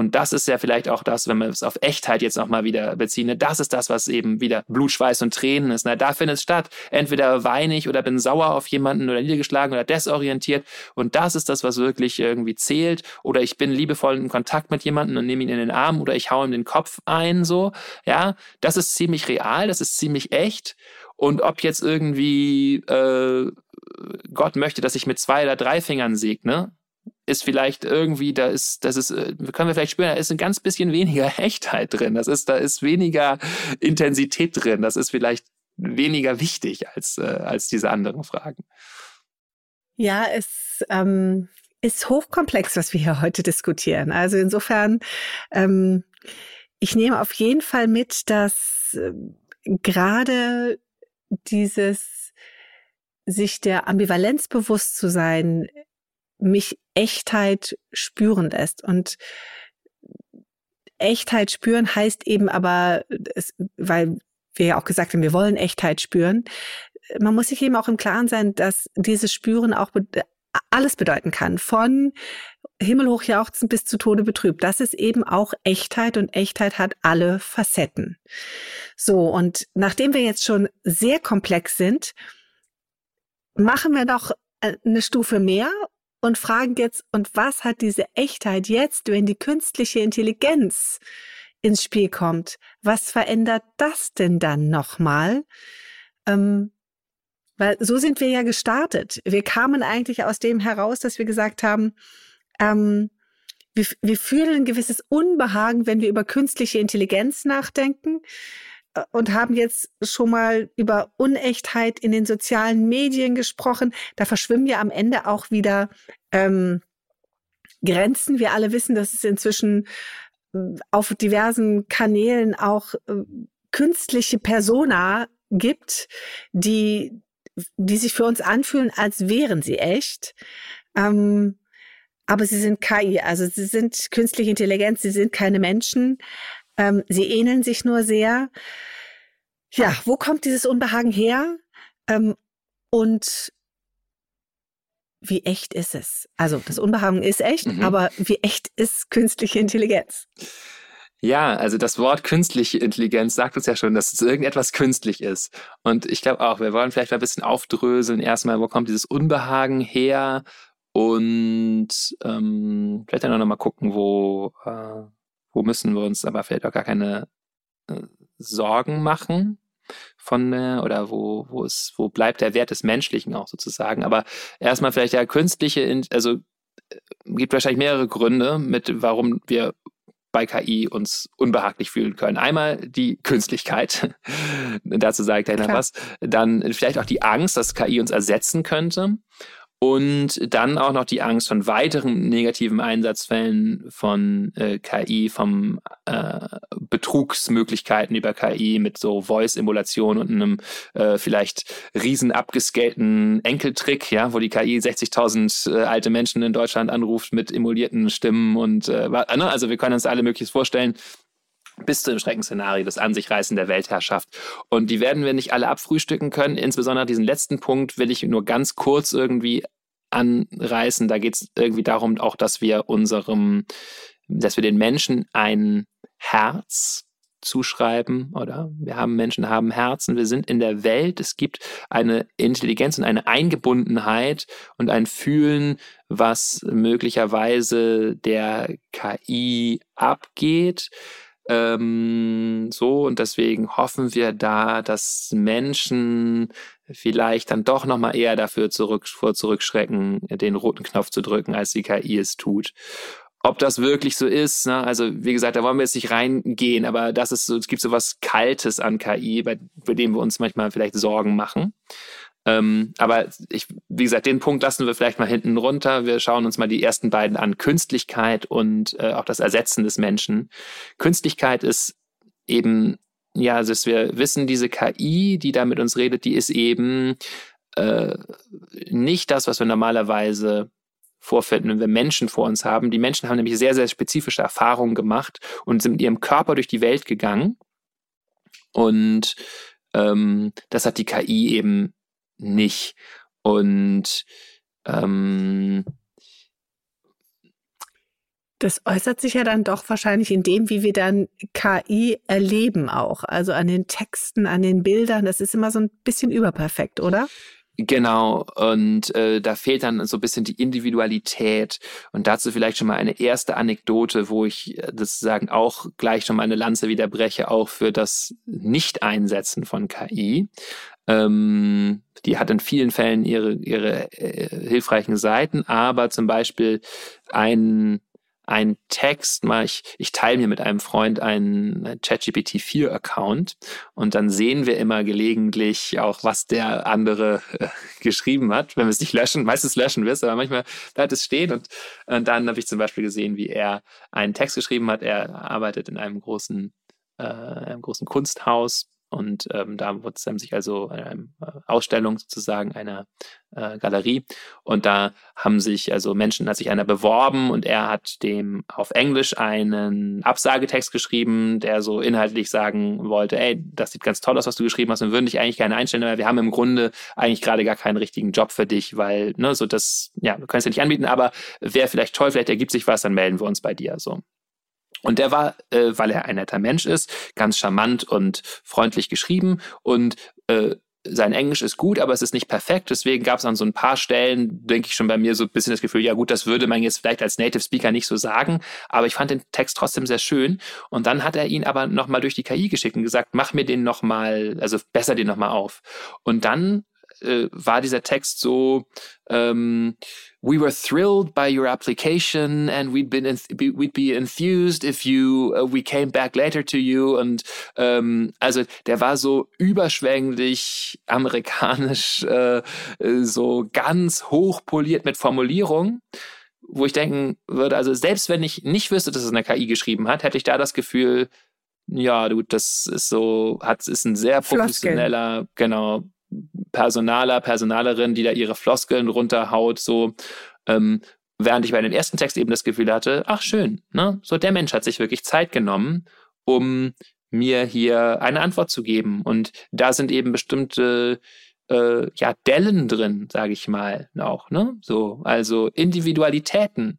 das ist ja vielleicht auch das, wenn man es auf Echtheit jetzt nochmal wieder beziehen, ne, das ist das, was eben wieder Blut, Schweiß und Tränen ist. Ne, da findet es statt. Entweder weine ich oder bin sauer auf jemanden oder niedergeschlagen oder desorientiert und das ist das, was wirklich irgendwie zählt, oder ich bin liebevoll in Kontakt mit jemandem und nehme ihn in den Arm oder ich hau ihm den Kopf ein, so, ja, das ist ziemlich real, das ist ziemlich echt. Und ob jetzt irgendwie Gott möchte, dass ich mit 2 oder 3 Fingern segne, ist vielleicht irgendwie, können wir vielleicht spüren, da ist ein ganz bisschen weniger Echtheit drin. Da ist weniger Intensität drin. Das ist vielleicht weniger wichtig als diese anderen Fragen. Ja, es ist hochkomplex, was wir hier heute diskutieren. Also insofern, ich nehme auf jeden Fall mit, dass gerade dieses, sich der Ambivalenz bewusst zu sein, mich Echtheit spüren lässt. Und Echtheit spüren heißt eben aber, weil wir ja auch gesagt haben, wir wollen Echtheit spüren, man muss sich eben auch im Klaren sein, dass dieses Spüren auch alles bedeuten kann, von himmelhoch jauchzen bis zu Tode betrübt. Das ist eben auch Echtheit und Echtheit hat alle Facetten. So, und nachdem wir jetzt schon sehr komplex sind, machen wir noch eine Stufe mehr und fragen jetzt, und was hat diese Echtheit jetzt, wenn die künstliche Intelligenz ins Spiel kommt? Was verändert das denn dann nochmal? Weil so sind wir ja gestartet. Wir kamen eigentlich aus dem heraus, dass wir gesagt haben, wir fühlen ein gewisses Unbehagen, wenn wir über künstliche Intelligenz nachdenken und haben jetzt schon mal über Unechtheit in den sozialen Medien gesprochen. Da verschwimmen ja am Ende auch wieder Grenzen. Wir alle wissen, dass es inzwischen auf diversen Kanälen auch künstliche Persona gibt, die sich für uns anfühlen, als wären sie echt. Aber sie sind KI, also sie sind künstliche Intelligenz, sie sind keine Menschen, sie ähneln sich nur sehr. Ja, wo kommt dieses Unbehagen her? und wie echt ist es? Also das Unbehagen ist echt, aber wie echt ist künstliche Intelligenz? Ja, also das Wort künstliche Intelligenz sagt uns ja schon, dass es irgendetwas künstlich ist. Und ich glaube auch, wir wollen vielleicht mal ein bisschen aufdröseln. Erstmal, wo kommt dieses Unbehagen her? Und vielleicht dann auch nochmal gucken, wo müssen wir uns aber vielleicht auch gar keine Sorgen machen von oder wo bleibt der Wert des Menschlichen auch sozusagen. Aber erstmal vielleicht der künstliche, also gibt wahrscheinlich mehrere Gründe, warum wir bei KI uns unbehaglich fühlen können. Einmal die Künstlichkeit, dazu sage ich gleich noch was. Dann vielleicht auch die Angst, dass KI uns ersetzen könnte. Und dann auch noch die Angst von weiteren negativen Einsatzfällen von KI, vom Betrugsmöglichkeiten über KI mit so Voice-Emulation und einem vielleicht riesen abgescalten Enkeltrick, ja, wo die KI 60.000 alte Menschen in Deutschland anruft mit emulierten Stimmen und also wir können uns alle Mögliches vorstellen, bis zu dem Schreckensszenario, das an sich Reißen der Weltherrschaft. Und die werden wir nicht alle abfrühstücken können. Insbesondere diesen letzten Punkt will ich nur ganz kurz irgendwie anreißen. Da geht es irgendwie darum, auch, dass wir den Menschen ein Herz zuschreiben, oder? Menschen haben Herzen, wir sind in der Welt. Es gibt eine Intelligenz und eine Eingebundenheit und ein Fühlen, was möglicherweise der KI abgeht. So, und deswegen hoffen wir da, dass Menschen vielleicht dann doch nochmal eher dafür zurückschrecken, den roten Knopf zu drücken, als die KI es tut. Ob das wirklich so ist, ne? Also wie gesagt, da wollen wir jetzt nicht reingehen, aber das ist so, es gibt so was Kaltes an KI, bei dem wir uns manchmal vielleicht Sorgen machen. Aber wie gesagt, den Punkt lassen wir vielleicht mal hinten runter. Wir schauen uns mal die ersten beiden an. Künstlichkeit und auch das Ersetzen des Menschen. Künstlichkeit ist eben, ja, also dass wir wissen, diese KI, die da mit uns redet, die ist eben nicht das, was wir normalerweise vorfinden, wenn wir Menschen vor uns haben. Die Menschen haben nämlich sehr, sehr spezifische Erfahrungen gemacht und sind mit ihrem Körper durch die Welt gegangen. Und das hat die KI eben nicht. Und das äußert sich ja dann doch wahrscheinlich in dem, wie wir dann KI erleben auch. Also an den Texten, an den Bildern. Das ist immer so ein bisschen überperfekt, oder? Genau. Und da fehlt dann so ein bisschen die Individualität. Und dazu vielleicht schon mal eine erste Anekdote, wo ich sozusagen auch gleich schon mal eine Lanze wieder breche, auch für das Nicht-Einsetzen von KI. Die hat in vielen Fällen ihre hilfreichen Seiten, aber zum Beispiel ein Text, ich teile mir mit einem Freund einen ChatGPT-4-Account und dann sehen wir immer gelegentlich auch, was der andere geschrieben hat, wenn wir es nicht löschen, meistens löschen wir es, aber manchmal bleibt es stehen und dann habe ich zum Beispiel gesehen, wie er einen Text geschrieben hat. Er arbeitet in einem großen Kunsthaus. Und da wurde es sich also in einer Ausstellung sozusagen, einer Galerie. Und da hat sich einer beworben und er hat dem auf Englisch einen Absagetext geschrieben, der so inhaltlich sagen wollte, ey, das sieht ganz toll aus, was du geschrieben hast, wir würden dich eigentlich gerne einstellen, aber wir haben im Grunde eigentlich gerade gar keinen richtigen Job für dich, weil, ne, so das, ja, wir können es ja nicht anbieten, aber wäre vielleicht toll, vielleicht ergibt sich was, dann melden wir uns bei dir, so. Und der war, weil er ein netter Mensch ist, ganz charmant und freundlich geschrieben und sein Englisch ist gut, aber es ist nicht perfekt, deswegen gab es an so ein paar Stellen, denke ich schon bei mir, so ein bisschen das Gefühl, ja gut, das würde man jetzt vielleicht als Native Speaker nicht so sagen, aber ich fand den Text trotzdem sehr schön und dann hat er ihn aber nochmal durch die KI geschickt und gesagt, mach mir den nochmal, also besser den nochmal auf. Und dann war dieser Text so, we were thrilled by your application and we'd be enthused if you, we came back later to you. Und also der war so überschwänglich amerikanisch, so ganz hochpoliert mit Formulierungen, wo ich denken würde, also selbst wenn ich nicht wüsste, dass es eine KI geschrieben hat, hätte ich da das Gefühl, ja gut, das ist so, ist ein sehr professioneller, genau, Personalerin, die da ihre Floskeln runterhaut, so, während ich bei dem ersten Text eben das Gefühl hatte, ach schön, ne? So, der Mensch hat sich wirklich Zeit genommen, um mir hier eine Antwort zu geben. Und da sind eben bestimmte ja, Dellen drin, sage ich mal, auch, ne? So, also Individualitäten,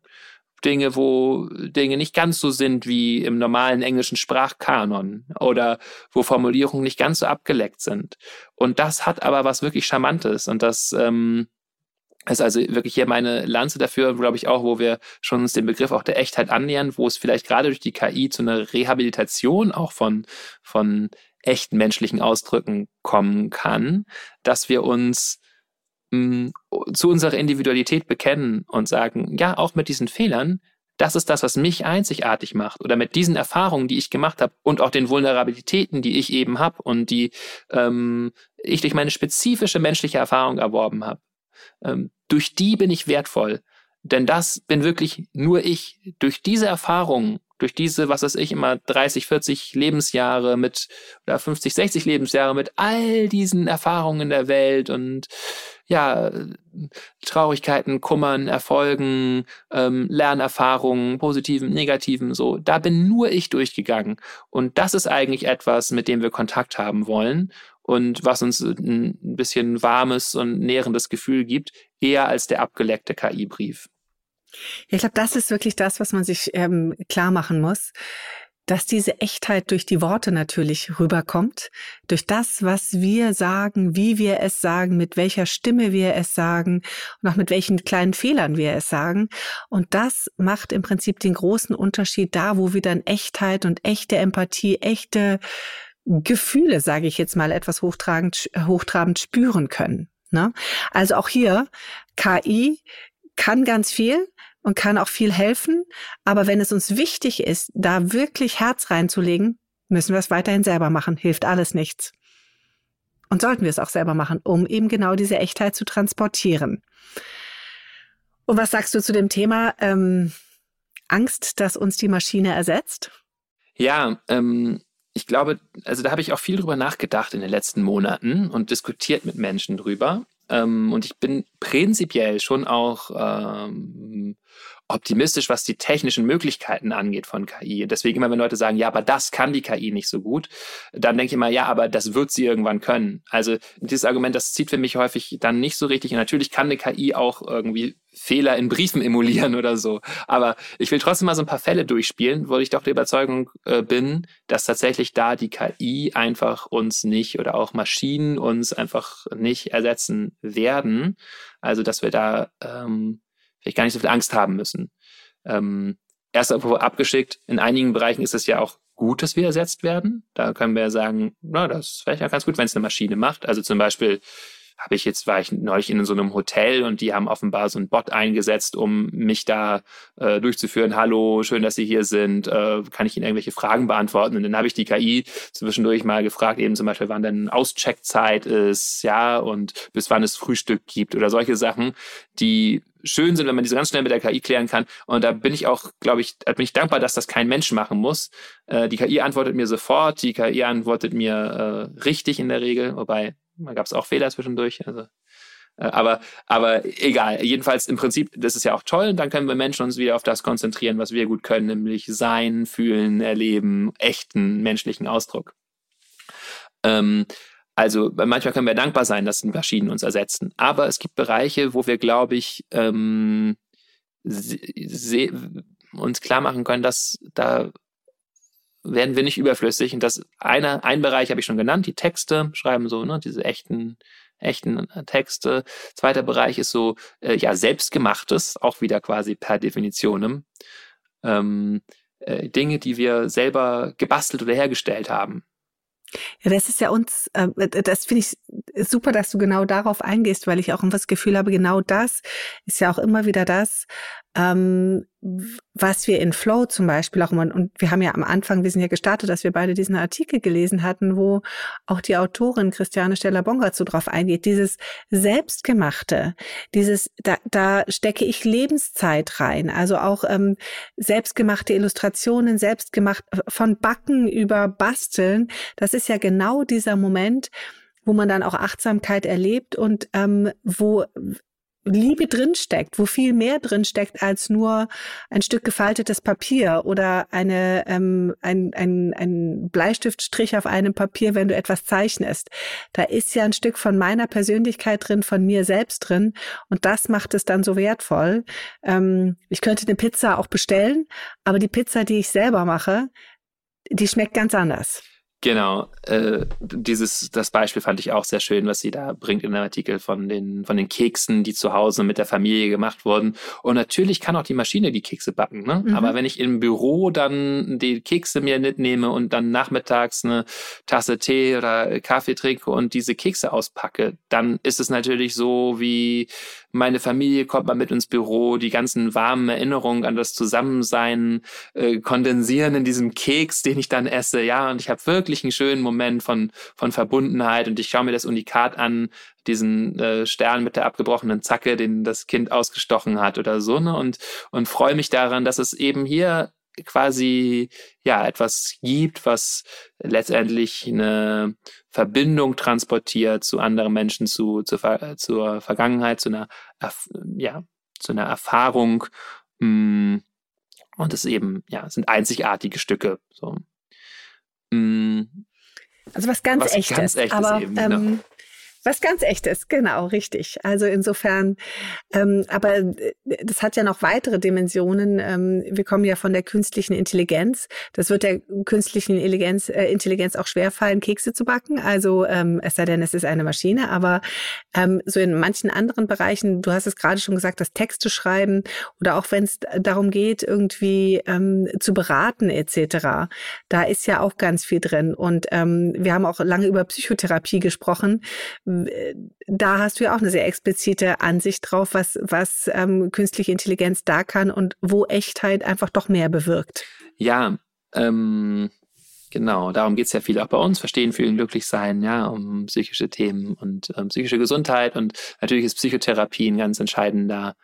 Dinge, wo Dinge nicht ganz so sind wie im normalen englischen Sprachkanon oder wo Formulierungen nicht ganz so abgeleckt sind. Und das hat aber was wirklich Charmantes und das ist also wirklich hier meine Lanze dafür, glaube ich auch, wo wir schon uns dem Begriff auch der Echtheit annähern, wo es vielleicht gerade durch die KI zu einer Rehabilitation auch von echten menschlichen Ausdrücken kommen kann, dass wir uns zu unserer Individualität bekennen und sagen, ja, auch mit diesen Fehlern, das ist das, was mich einzigartig macht oder mit diesen Erfahrungen, die ich gemacht habe und auch den Vulnerabilitäten, die ich eben habe und die ich durch meine spezifische menschliche Erfahrung erworben habe. Durch die bin ich wertvoll, denn das bin wirklich nur ich. Durch diese Erfahrungen, durch diese, was weiß ich, immer 30, 40 Lebensjahre mit oder 50, 60 Lebensjahre mit all diesen Erfahrungen in der Welt und ja, Traurigkeiten, Kummern, Erfolgen, Lernerfahrungen, positiven, negativen, so, da bin nur ich durchgegangen. Und das ist eigentlich etwas, mit dem wir Kontakt haben wollen und was uns ein bisschen warmes und nährendes Gefühl gibt, eher als der abgeleckte KI-Brief. Ich glaube, das ist wirklich das, was man sich klar machen muss, dass diese Echtheit durch die Worte natürlich rüberkommt, durch das, was wir sagen, wie wir es sagen, mit welcher Stimme wir es sagen und auch mit welchen kleinen Fehlern wir es sagen. Und das macht im Prinzip den großen Unterschied da, wo wir dann Echtheit und echte Empathie, echte Gefühle, sage ich jetzt mal, etwas hochtrabend spüren können. Ne? Also auch hier, KI kann ganz viel und kann auch viel helfen. Aber wenn es uns wichtig ist, da wirklich Herz reinzulegen, müssen wir es weiterhin selber machen. Hilft alles nichts. Und sollten wir es auch selber machen, um eben genau diese Echtheit zu transportieren. Und was sagst du zu dem Thema Angst, dass uns die Maschine ersetzt? Ja, ich glaube, also da habe ich auch viel drüber nachgedacht in den letzten Monaten und diskutiert mit Menschen drüber. Und ich bin prinzipiell schon auch optimistisch, was die technischen Möglichkeiten angeht von KI. Deswegen immer, wenn Leute sagen, ja, aber das kann die KI nicht so gut, dann denke ich immer, ja, aber das wird sie irgendwann können. Also dieses Argument, das zieht für mich häufig dann nicht so richtig. Und natürlich kann eine KI auch irgendwie Fehler in Briefen emulieren oder so. Aber ich will trotzdem mal so ein paar Fälle durchspielen, wo ich doch der Überzeugung bin, dass tatsächlich da die KI einfach uns nicht oder auch Maschinen uns einfach nicht ersetzen werden. Also dass wir da vielleicht gar nicht so viel Angst haben müssen. Erst abgeschickt, in einigen Bereichen ist es ja auch gut, dass wir ersetzt werden. Da können wir ja sagen, na, das ist vielleicht auch ganz gut, wenn es eine Maschine macht. Also zum Beispiel war ich neulich in so einem Hotel und die haben offenbar so einen Bot eingesetzt, um mich da durchzuführen. Hallo, schön, dass Sie hier sind. Kann ich Ihnen irgendwelche Fragen beantworten? Und dann habe ich die KI zwischendurch mal gefragt, eben zum Beispiel, wann denn Auscheckzeit ist, ja, und bis wann es Frühstück gibt oder solche Sachen, die schön sind, wenn man diese ganz schnell mit der KI klären kann. Und da bin ich auch, glaube ich, bin ich dankbar, dass das kein Mensch machen muss. Die KI antwortet mir sofort, die KI antwortet mir richtig in der Regel, wobei da gab es auch Fehler zwischendurch. Also, aber egal. Jedenfalls im Prinzip, das ist ja auch toll. Dann können wir Menschen uns wieder auf das konzentrieren, was wir gut können, nämlich sein, fühlen, erleben, echten menschlichen Ausdruck. Also manchmal können wir dankbar sein, dass Maschinen uns ersetzen. Aber es gibt Bereiche, wo wir, glaube ich, uns klar machen können, dass da werden wir nicht überflüssig. Und das ein Bereich habe ich schon genannt, die Texte schreiben so, ne, diese echten Texte. Zweiter Bereich ist so, ja, Selbstgemachtes, auch wieder quasi per Definitionem. Dinge, die wir selber gebastelt oder hergestellt haben. Ja, das ist ja uns, das finde ich super, dass du genau darauf eingehst, weil ich auch immer das Gefühl habe, genau das ist ja auch immer wieder das, was wir in Flow zum Beispiel auch immer, und wir haben ja am Anfang, wir sind ja gestartet, dass wir beide diesen Artikel gelesen hatten, wo auch die Autorin Christiane Stella Bongertz so drauf eingeht, dieses Selbstgemachte, dieses, da stecke ich Lebenszeit rein, also auch selbstgemachte Illustrationen, selbstgemacht von Backen über Basteln, das ist ja genau dieser Moment, wo man dann auch Achtsamkeit erlebt und wo Liebe drinsteckt, wo viel mehr drinsteckt als nur ein Stück gefaltetes Papier oder eine, ein Bleistiftstrich auf einem Papier, wenn du etwas zeichnest. Da ist ja ein Stück von meiner Persönlichkeit drin, von mir selbst drin, und das macht es dann so wertvoll. Ich könnte eine Pizza auch bestellen, aber die Pizza, die ich selber mache, die schmeckt ganz anders. Genau, das Beispiel fand ich auch sehr schön, was sie da bringt in einem Artikel von den Keksen, die zu Hause mit der Familie gemacht wurden. Und natürlich kann auch die Maschine die Kekse backen, ne? Mhm. Aber wenn ich im Büro dann die Kekse mir mitnehme und dann nachmittags eine Tasse Tee oder Kaffee trinke und diese Kekse auspacke, dann ist es natürlich so wie: Meine Familie kommt mal mit ins Büro, die ganzen warmen Erinnerungen an das Zusammensein kondensieren in diesem Keks, den ich dann esse. Ja, und ich habe wirklich einen schönen Moment von Verbundenheit, und ich schaue mir das Unikat an, diesen Stern mit der abgebrochenen Zacke, den das Kind ausgestochen hat oder so, ne? Und freue mich daran, dass es eben hier quasi ja etwas gibt, was letztendlich eine Verbindung transportiert zu anderen Menschen, zur Vergangenheit, zu einer Erfahrung, und es eben sind einzigartige Stücke. So. Also was ganz Echtes, genau, richtig. Also insofern, aber das hat ja noch weitere Dimensionen. Wir kommen ja von der künstlichen Intelligenz. Das wird der künstlichen Intelligenz auch schwerfallen, Kekse zu backen. Also es sei denn, es ist eine Maschine. Aber so in manchen anderen Bereichen, du hast es gerade schon gesagt, das Texte schreiben oder auch wenn es darum geht, irgendwie zu beraten etc., da ist ja auch ganz viel drin. Und wir haben auch lange über Psychotherapie gesprochen. Da hast du ja auch eine sehr explizite Ansicht drauf, was künstliche Intelligenz da kann und wo Echtheit einfach doch mehr bewirkt. Ja, genau, darum geht es ja viel auch bei uns, verstehen, fühlen, glücklich sein, ja, um psychische Themen und psychische Gesundheit, und natürlich ist Psychotherapie ein ganz entscheidende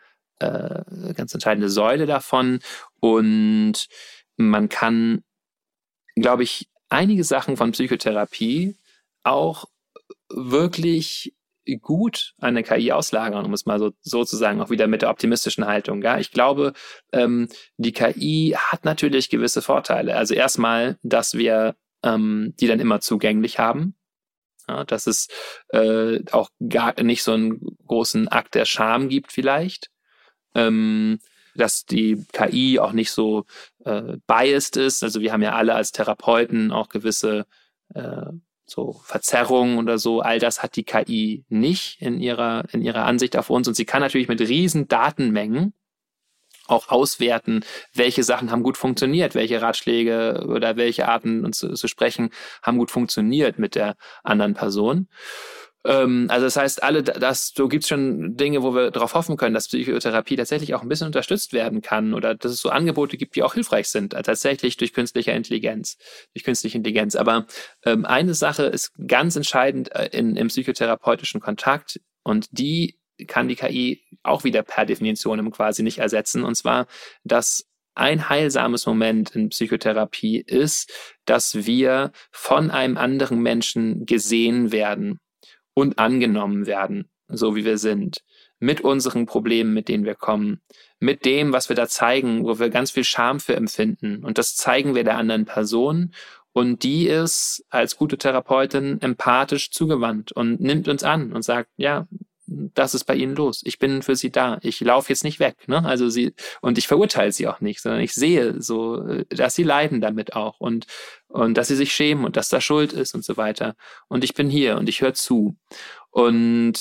Säule davon, und man kann, glaube ich, einige Sachen von Psychotherapie auch wirklich gut an der KI auslagern, um es mal so zu sagen, auch wieder mit der optimistischen Haltung. Ja? Ich glaube, die KI hat natürlich gewisse Vorteile. Also erstmal, dass wir die dann immer zugänglich haben. Ja, dass es auch gar nicht so einen großen Akt der Scham gibt vielleicht. Dass die KI auch nicht so biased ist. Also wir haben ja alle als Therapeuten auch gewisse so Verzerrungen oder so, all das hat die KI nicht in ihrer Ansicht auf uns, und sie kann natürlich mit riesen Datenmengen auch auswerten, welche Sachen haben gut funktioniert, welche Ratschläge oder welche Arten zu sprechen haben gut funktioniert mit der anderen Person. Also das heißt, so gibt's schon Dinge, wo wir darauf hoffen können, dass Psychotherapie tatsächlich auch ein bisschen unterstützt werden kann oder dass es so Angebote gibt, die auch hilfreich sind, tatsächlich durch künstliche Intelligenz. Aber eine Sache ist ganz entscheidend im psychotherapeutischen Kontakt, und die kann die KI auch wieder per Definition quasi nicht ersetzen, und zwar, dass ein heilsames Moment in Psychotherapie ist, dass wir von einem anderen Menschen gesehen werden und angenommen werden, so wie wir sind, mit unseren Problemen, mit denen wir kommen, mit dem, was wir da zeigen, wo wir ganz viel Scham für empfinden. Und das zeigen wir der anderen Person, und die ist als gute Therapeutin empathisch zugewandt und nimmt uns an und sagt, ja, das ist bei Ihnen los, ich bin für Sie da, ich laufe jetzt nicht weg, ne? Also und ich verurteile Sie auch nicht, sondern ich sehe so, dass Sie leiden damit auch und dass Sie sich schämen und dass da Schuld ist und so weiter, und ich bin hier und ich höre zu, und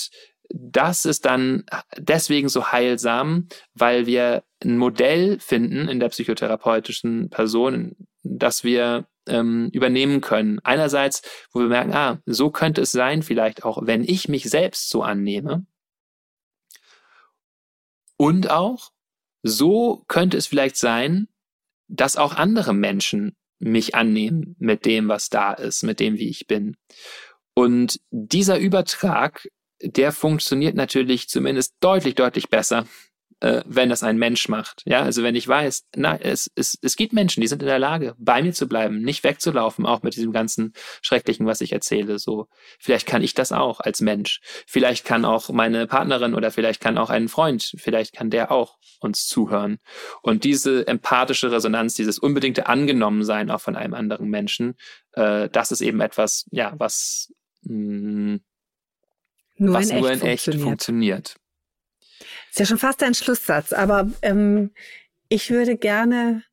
das ist dann deswegen so heilsam, weil wir ein Modell finden in der psychotherapeutischen Person, dass wir übernehmen können. Einerseits, wo wir merken, so könnte es sein vielleicht auch, wenn ich mich selbst so annehme, und auch, so könnte es vielleicht sein, dass auch andere Menschen mich annehmen mit dem, was da ist, mit dem, wie ich bin. Und dieser Übertrag, der funktioniert natürlich zumindest deutlich, deutlich besser wenn das ein Mensch macht. Ja, also wenn ich weiß, na, es gibt Menschen, die sind in der Lage, bei mir zu bleiben, nicht wegzulaufen, auch mit diesem ganzen Schrecklichen, was ich erzähle. So, vielleicht kann ich das auch als Mensch. Vielleicht kann auch meine Partnerin oder vielleicht kann auch ein Freund, vielleicht kann der auch uns zuhören. Und diese empathische Resonanz, dieses unbedingte Angenommensein auch von einem anderen Menschen, das ist eben etwas, ja, was nur in echt funktioniert. Ist ja schon fast ein Schlusssatz, aber ich würde gerne,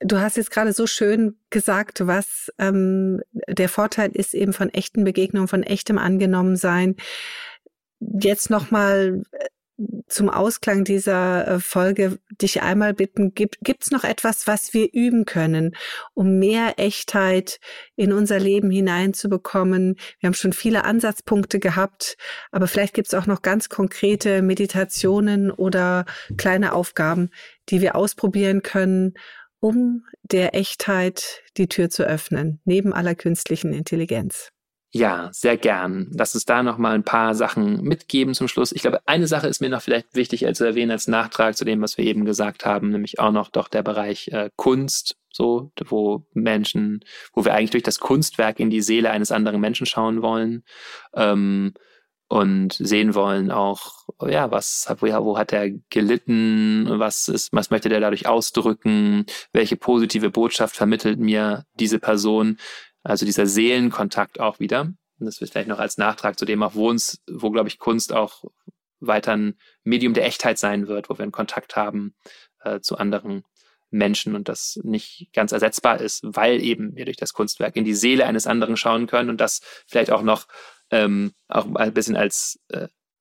du hast jetzt gerade so schön gesagt, was der Vorteil ist eben von echten Begegnungen, von echtem Angenommensein. Jetzt nochmal zum Ausklang dieser Folge dich einmal bitten, gibt's noch etwas, was wir üben können, um mehr Echtheit in unser Leben hineinzubekommen? Wir haben schon viele Ansatzpunkte gehabt, aber vielleicht gibt's auch noch ganz konkrete Meditationen oder kleine Aufgaben, die wir ausprobieren können, um der Echtheit die Tür zu öffnen, neben aller künstlichen Intelligenz. Ja, sehr gern. Lass uns da nochmal ein paar Sachen mitgeben zum Schluss. Ich glaube, eine Sache ist mir noch vielleicht wichtig zu erwähnen als Nachtrag zu dem, was wir eben gesagt haben, nämlich auch noch doch der Bereich Kunst, so, wo wir eigentlich durch das Kunstwerk in die Seele eines anderen Menschen schauen wollen und sehen wollen auch, ja, wo hat er gelitten, was möchte der dadurch ausdrücken, welche positive Botschaft vermittelt mir diese Person. Also dieser Seelenkontakt auch wieder. Und das wird vielleicht noch als Nachtrag zu dem, auch wo glaube ich, Kunst auch weiter ein Medium der Echtheit sein wird, wo wir einen Kontakt haben zu anderen Menschen und das nicht ganz ersetzbar ist, weil eben wir durch das Kunstwerk in die Seele eines anderen schauen können und das vielleicht auch noch auch ein bisschen als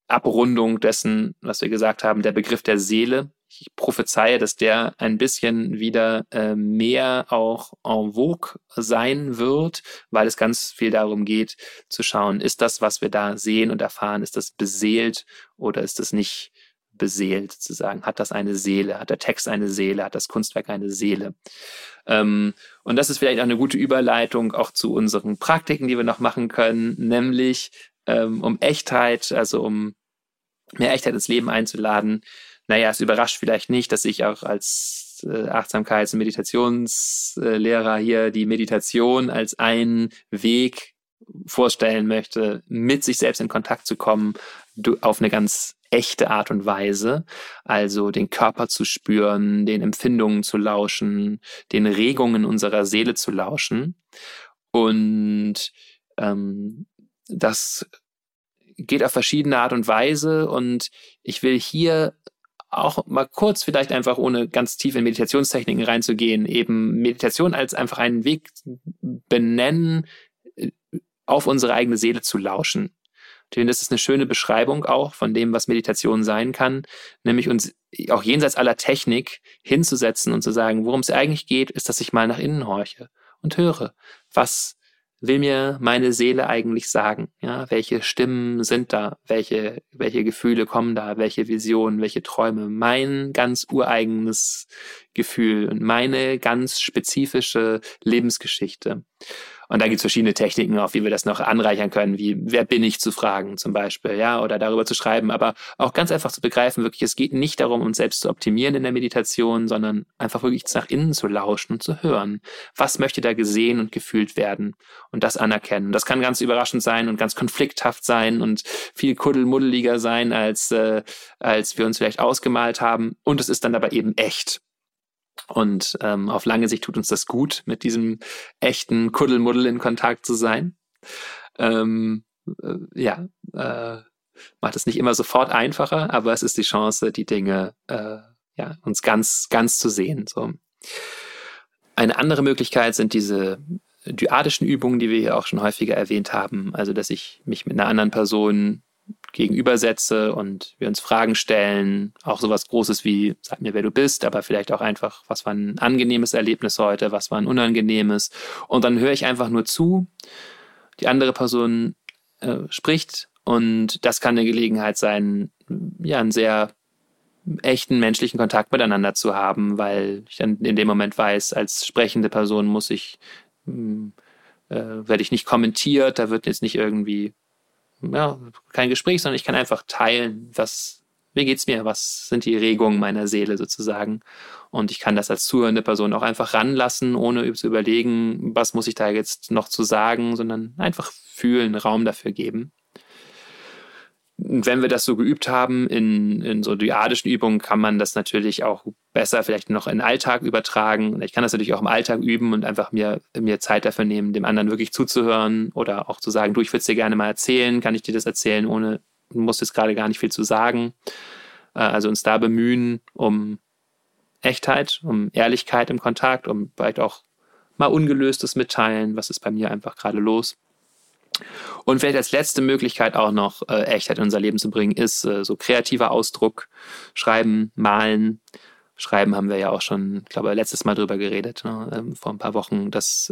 Abrundung dessen, was wir gesagt haben, der Begriff der Seele. Ich prophezeie, dass der ein bisschen wieder mehr auch en vogue sein wird, weil es ganz viel darum geht, zu schauen, ist das, was wir da sehen und erfahren, ist das beseelt oder ist das nicht beseelt, zu sagen, hat das eine Seele, hat der Text eine Seele, hat das Kunstwerk eine Seele. Und das ist vielleicht auch eine gute Überleitung auch zu unseren Praktiken, die wir noch machen können, nämlich um Echtheit, also um mehr Echtheit ins Leben einzuladen. Naja, es überrascht vielleicht nicht, dass ich auch als Achtsamkeits- und Meditationslehrer hier die Meditation als einen Weg vorstellen möchte, mit sich selbst in Kontakt zu kommen, auf eine ganz echte Art und Weise. Also den Körper zu spüren, den Empfindungen zu lauschen, den Regungen unserer Seele zu lauschen. Und das geht auf verschiedene Art und Weise. Und ich will hier auch mal kurz vielleicht einfach, ohne ganz tief in Meditationstechniken reinzugehen, eben Meditation als einfach einen Weg benennen, auf unsere eigene Seele zu lauschen. Denn das ist eine schöne Beschreibung auch von dem, was Meditation sein kann, nämlich uns auch jenseits aller Technik hinzusetzen und zu sagen, worum es eigentlich geht, ist, dass ich mal nach innen horche und höre, was will mir meine Seele eigentlich sagen? Ja, welche Stimmen sind da? Welche Gefühle kommen da? Welche Visionen? Welche Träume? Mein ganz ureigenes Gefühl und meine ganz spezifische Lebensgeschichte. Und da gibt es verschiedene Techniken auch, wie wir das noch anreichern können, wie, wer bin ich zu fragen zum Beispiel, ja, oder darüber zu schreiben, aber auch ganz einfach zu begreifen, wirklich, es geht nicht darum, uns selbst zu optimieren in der Meditation, sondern einfach wirklich nach innen zu lauschen und zu hören. Was möchte da gesehen und gefühlt werden? Und das anerkennen. Das kann ganz überraschend sein und ganz konflikthaft sein und viel kuddelmuddeliger sein, als wir uns vielleicht ausgemalt haben. Und es ist dann aber eben echt. Und auf lange Sicht tut uns das gut, mit diesem echten Kuddelmuddel in Kontakt zu sein. Macht es nicht immer sofort einfacher, aber es ist die Chance, die Dinge uns ganz, ganz zu sehen. So. Eine andere Möglichkeit sind diese dyadischen Übungen, die wir hier auch schon häufiger erwähnt haben. Also, dass ich mich mit einer anderen Person gegenübersetze und wir uns Fragen stellen, auch sowas Großes wie, sag mir, wer du bist, aber vielleicht auch einfach, was war ein angenehmes Erlebnis heute, was war ein unangenehmes, und dann höre ich einfach nur zu, die andere Person spricht, und das kann eine Gelegenheit sein, ja, einen sehr echten menschlichen Kontakt miteinander zu haben, weil ich dann in dem Moment weiß, als sprechende Person werde ich nicht kommentiert, da wird jetzt nicht irgendwie kein Gespräch, sondern ich kann einfach teilen, was Wie geht's mir? Was sind die Regungen meiner Seele sozusagen? Und ich kann das als zuhörende Person auch einfach ranlassen, ohne zu überlegen, was muss ich da jetzt noch zu sagen, sondern einfach fühlen, Raum dafür geben. Wenn wir das so geübt haben, in so dyadischen Übungen, kann man das natürlich auch besser vielleicht noch in den Alltag übertragen. Ich kann das natürlich auch im Alltag üben und einfach mir Zeit dafür nehmen, dem anderen wirklich zuzuhören oder auch zu sagen, du, ich würde es dir gerne mal erzählen, kann ich dir das erzählen, ohne, du musst jetzt gerade gar nicht viel zu sagen. Also uns da bemühen um Echtheit, um Ehrlichkeit im Kontakt, um vielleicht auch mal Ungelöstes mitteilen, was ist bei mir einfach gerade los. Und vielleicht als letzte Möglichkeit auch noch Echtheit in unser Leben zu bringen, ist so kreativer Ausdruck, Schreiben, Malen. Schreiben haben wir ja auch schon, glaube ich, letztes Mal drüber geredet, ne? Vor ein paar Wochen, dass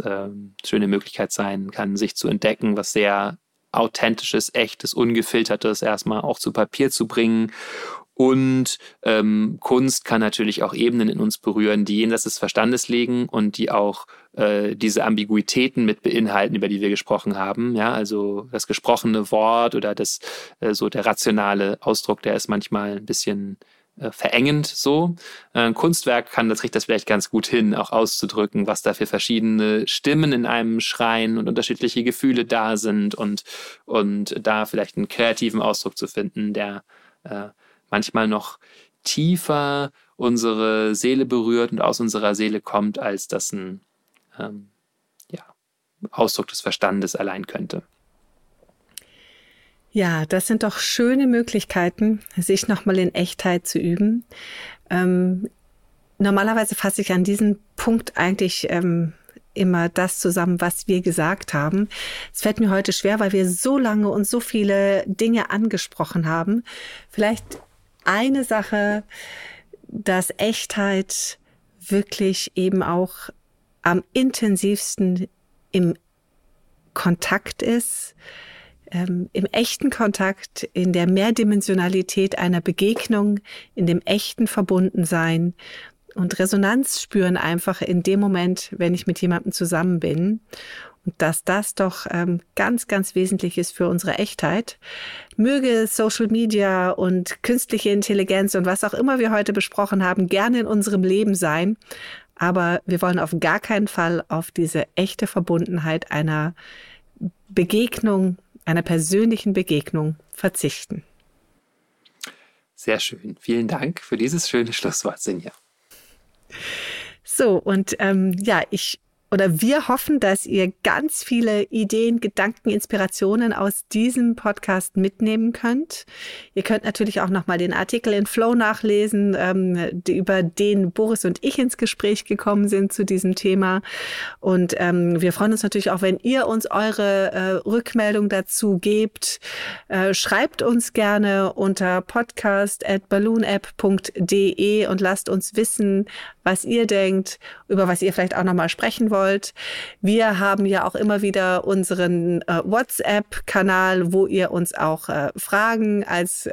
schöne Möglichkeit sein kann, sich zu entdecken, was sehr Authentisches, Echtes, Ungefiltertes erstmal auch zu Papier zu bringen. Und Kunst kann natürlich auch Ebenen in uns berühren, die jenseits des Verstandes liegen und die auch diese Ambiguitäten mit beinhalten, über die wir gesprochen haben. Ja, also das gesprochene Wort oder das so der rationale Ausdruck, der ist manchmal ein bisschen verengend so. Ein Kunstwerk kriegt das vielleicht ganz gut hin, auch auszudrücken, was da für verschiedene Stimmen in einem schreien und unterschiedliche Gefühle da sind und da vielleicht einen kreativen Ausdruck zu finden, der manchmal noch tiefer unsere Seele berührt und aus unserer Seele kommt, als das ein Ausdruck des Verstandes allein könnte. Ja, das sind doch schöne Möglichkeiten, sich nochmal in Echtheit zu üben. Normalerweise fasse ich an diesem Punkt eigentlich immer das zusammen, was wir gesagt haben. Es fällt mir heute schwer, weil wir so lange und so viele Dinge angesprochen haben. Vielleicht eine Sache, dass Echtheit wirklich eben auch am intensivsten im Kontakt ist, im echten Kontakt, in der Mehrdimensionalität einer Begegnung, in dem echten Verbundensein und Resonanz spüren einfach in dem Moment, wenn ich mit jemandem zusammen bin. Und dass das doch ganz, ganz wesentlich ist für unsere Echtheit. Möge Social Media und künstliche Intelligenz und was auch immer wir heute besprochen haben, gerne in unserem Leben sein. Aber wir wollen auf gar keinen Fall auf diese echte Verbundenheit einer Begegnung, einer persönlichen Begegnung verzichten. Sehr schön. Vielen Dank für dieses schöne Schlusswort, Sinja. So, und wir hoffen, dass ihr ganz viele Ideen, Gedanken, Inspirationen aus diesem Podcast mitnehmen könnt. Ihr könnt natürlich auch nochmal den Artikel in Flow nachlesen, über den Boris und ich ins Gespräch gekommen sind zu diesem Thema. Und wir freuen uns natürlich auch, wenn ihr uns eure Rückmeldung dazu gebt. Schreibt uns gerne unter podcast@balloonapp.de und lasst uns wissen, was ihr denkt, über was ihr vielleicht auch nochmal sprechen wollt. Wir haben ja auch immer wieder unseren WhatsApp-Kanal, wo ihr uns auch Fragen als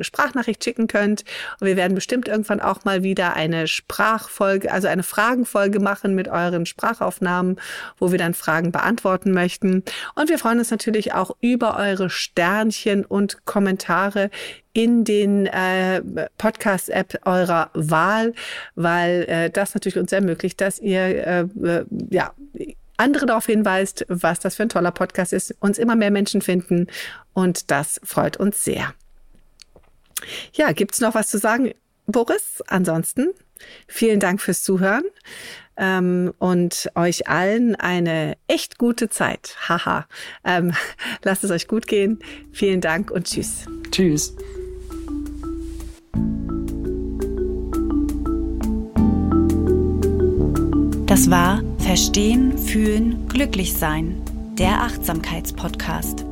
Sprachnachricht schicken könnt. Und wir werden bestimmt irgendwann auch mal wieder eine Sprachfolge, also eine Fragenfolge machen mit euren Sprachaufnahmen, wo wir dann Fragen beantworten möchten. Und wir freuen uns natürlich auch über eure Sternchen und Kommentare in den Podcast-App eurer Wahl, weil das natürlich uns ermöglicht, dass ihr andere darauf hinweist, was das für ein toller Podcast ist, uns immer mehr Menschen finden und das freut uns sehr. Ja, gibt's noch was zu sagen, Boris? Ansonsten vielen Dank fürs Zuhören und euch allen eine echt gute Zeit. Haha. Lasst es euch gut gehen. Vielen Dank und tschüss. Tschüss. Das war Verstehen, Fühlen, Glücklichsein, der Achtsamkeitspodcast.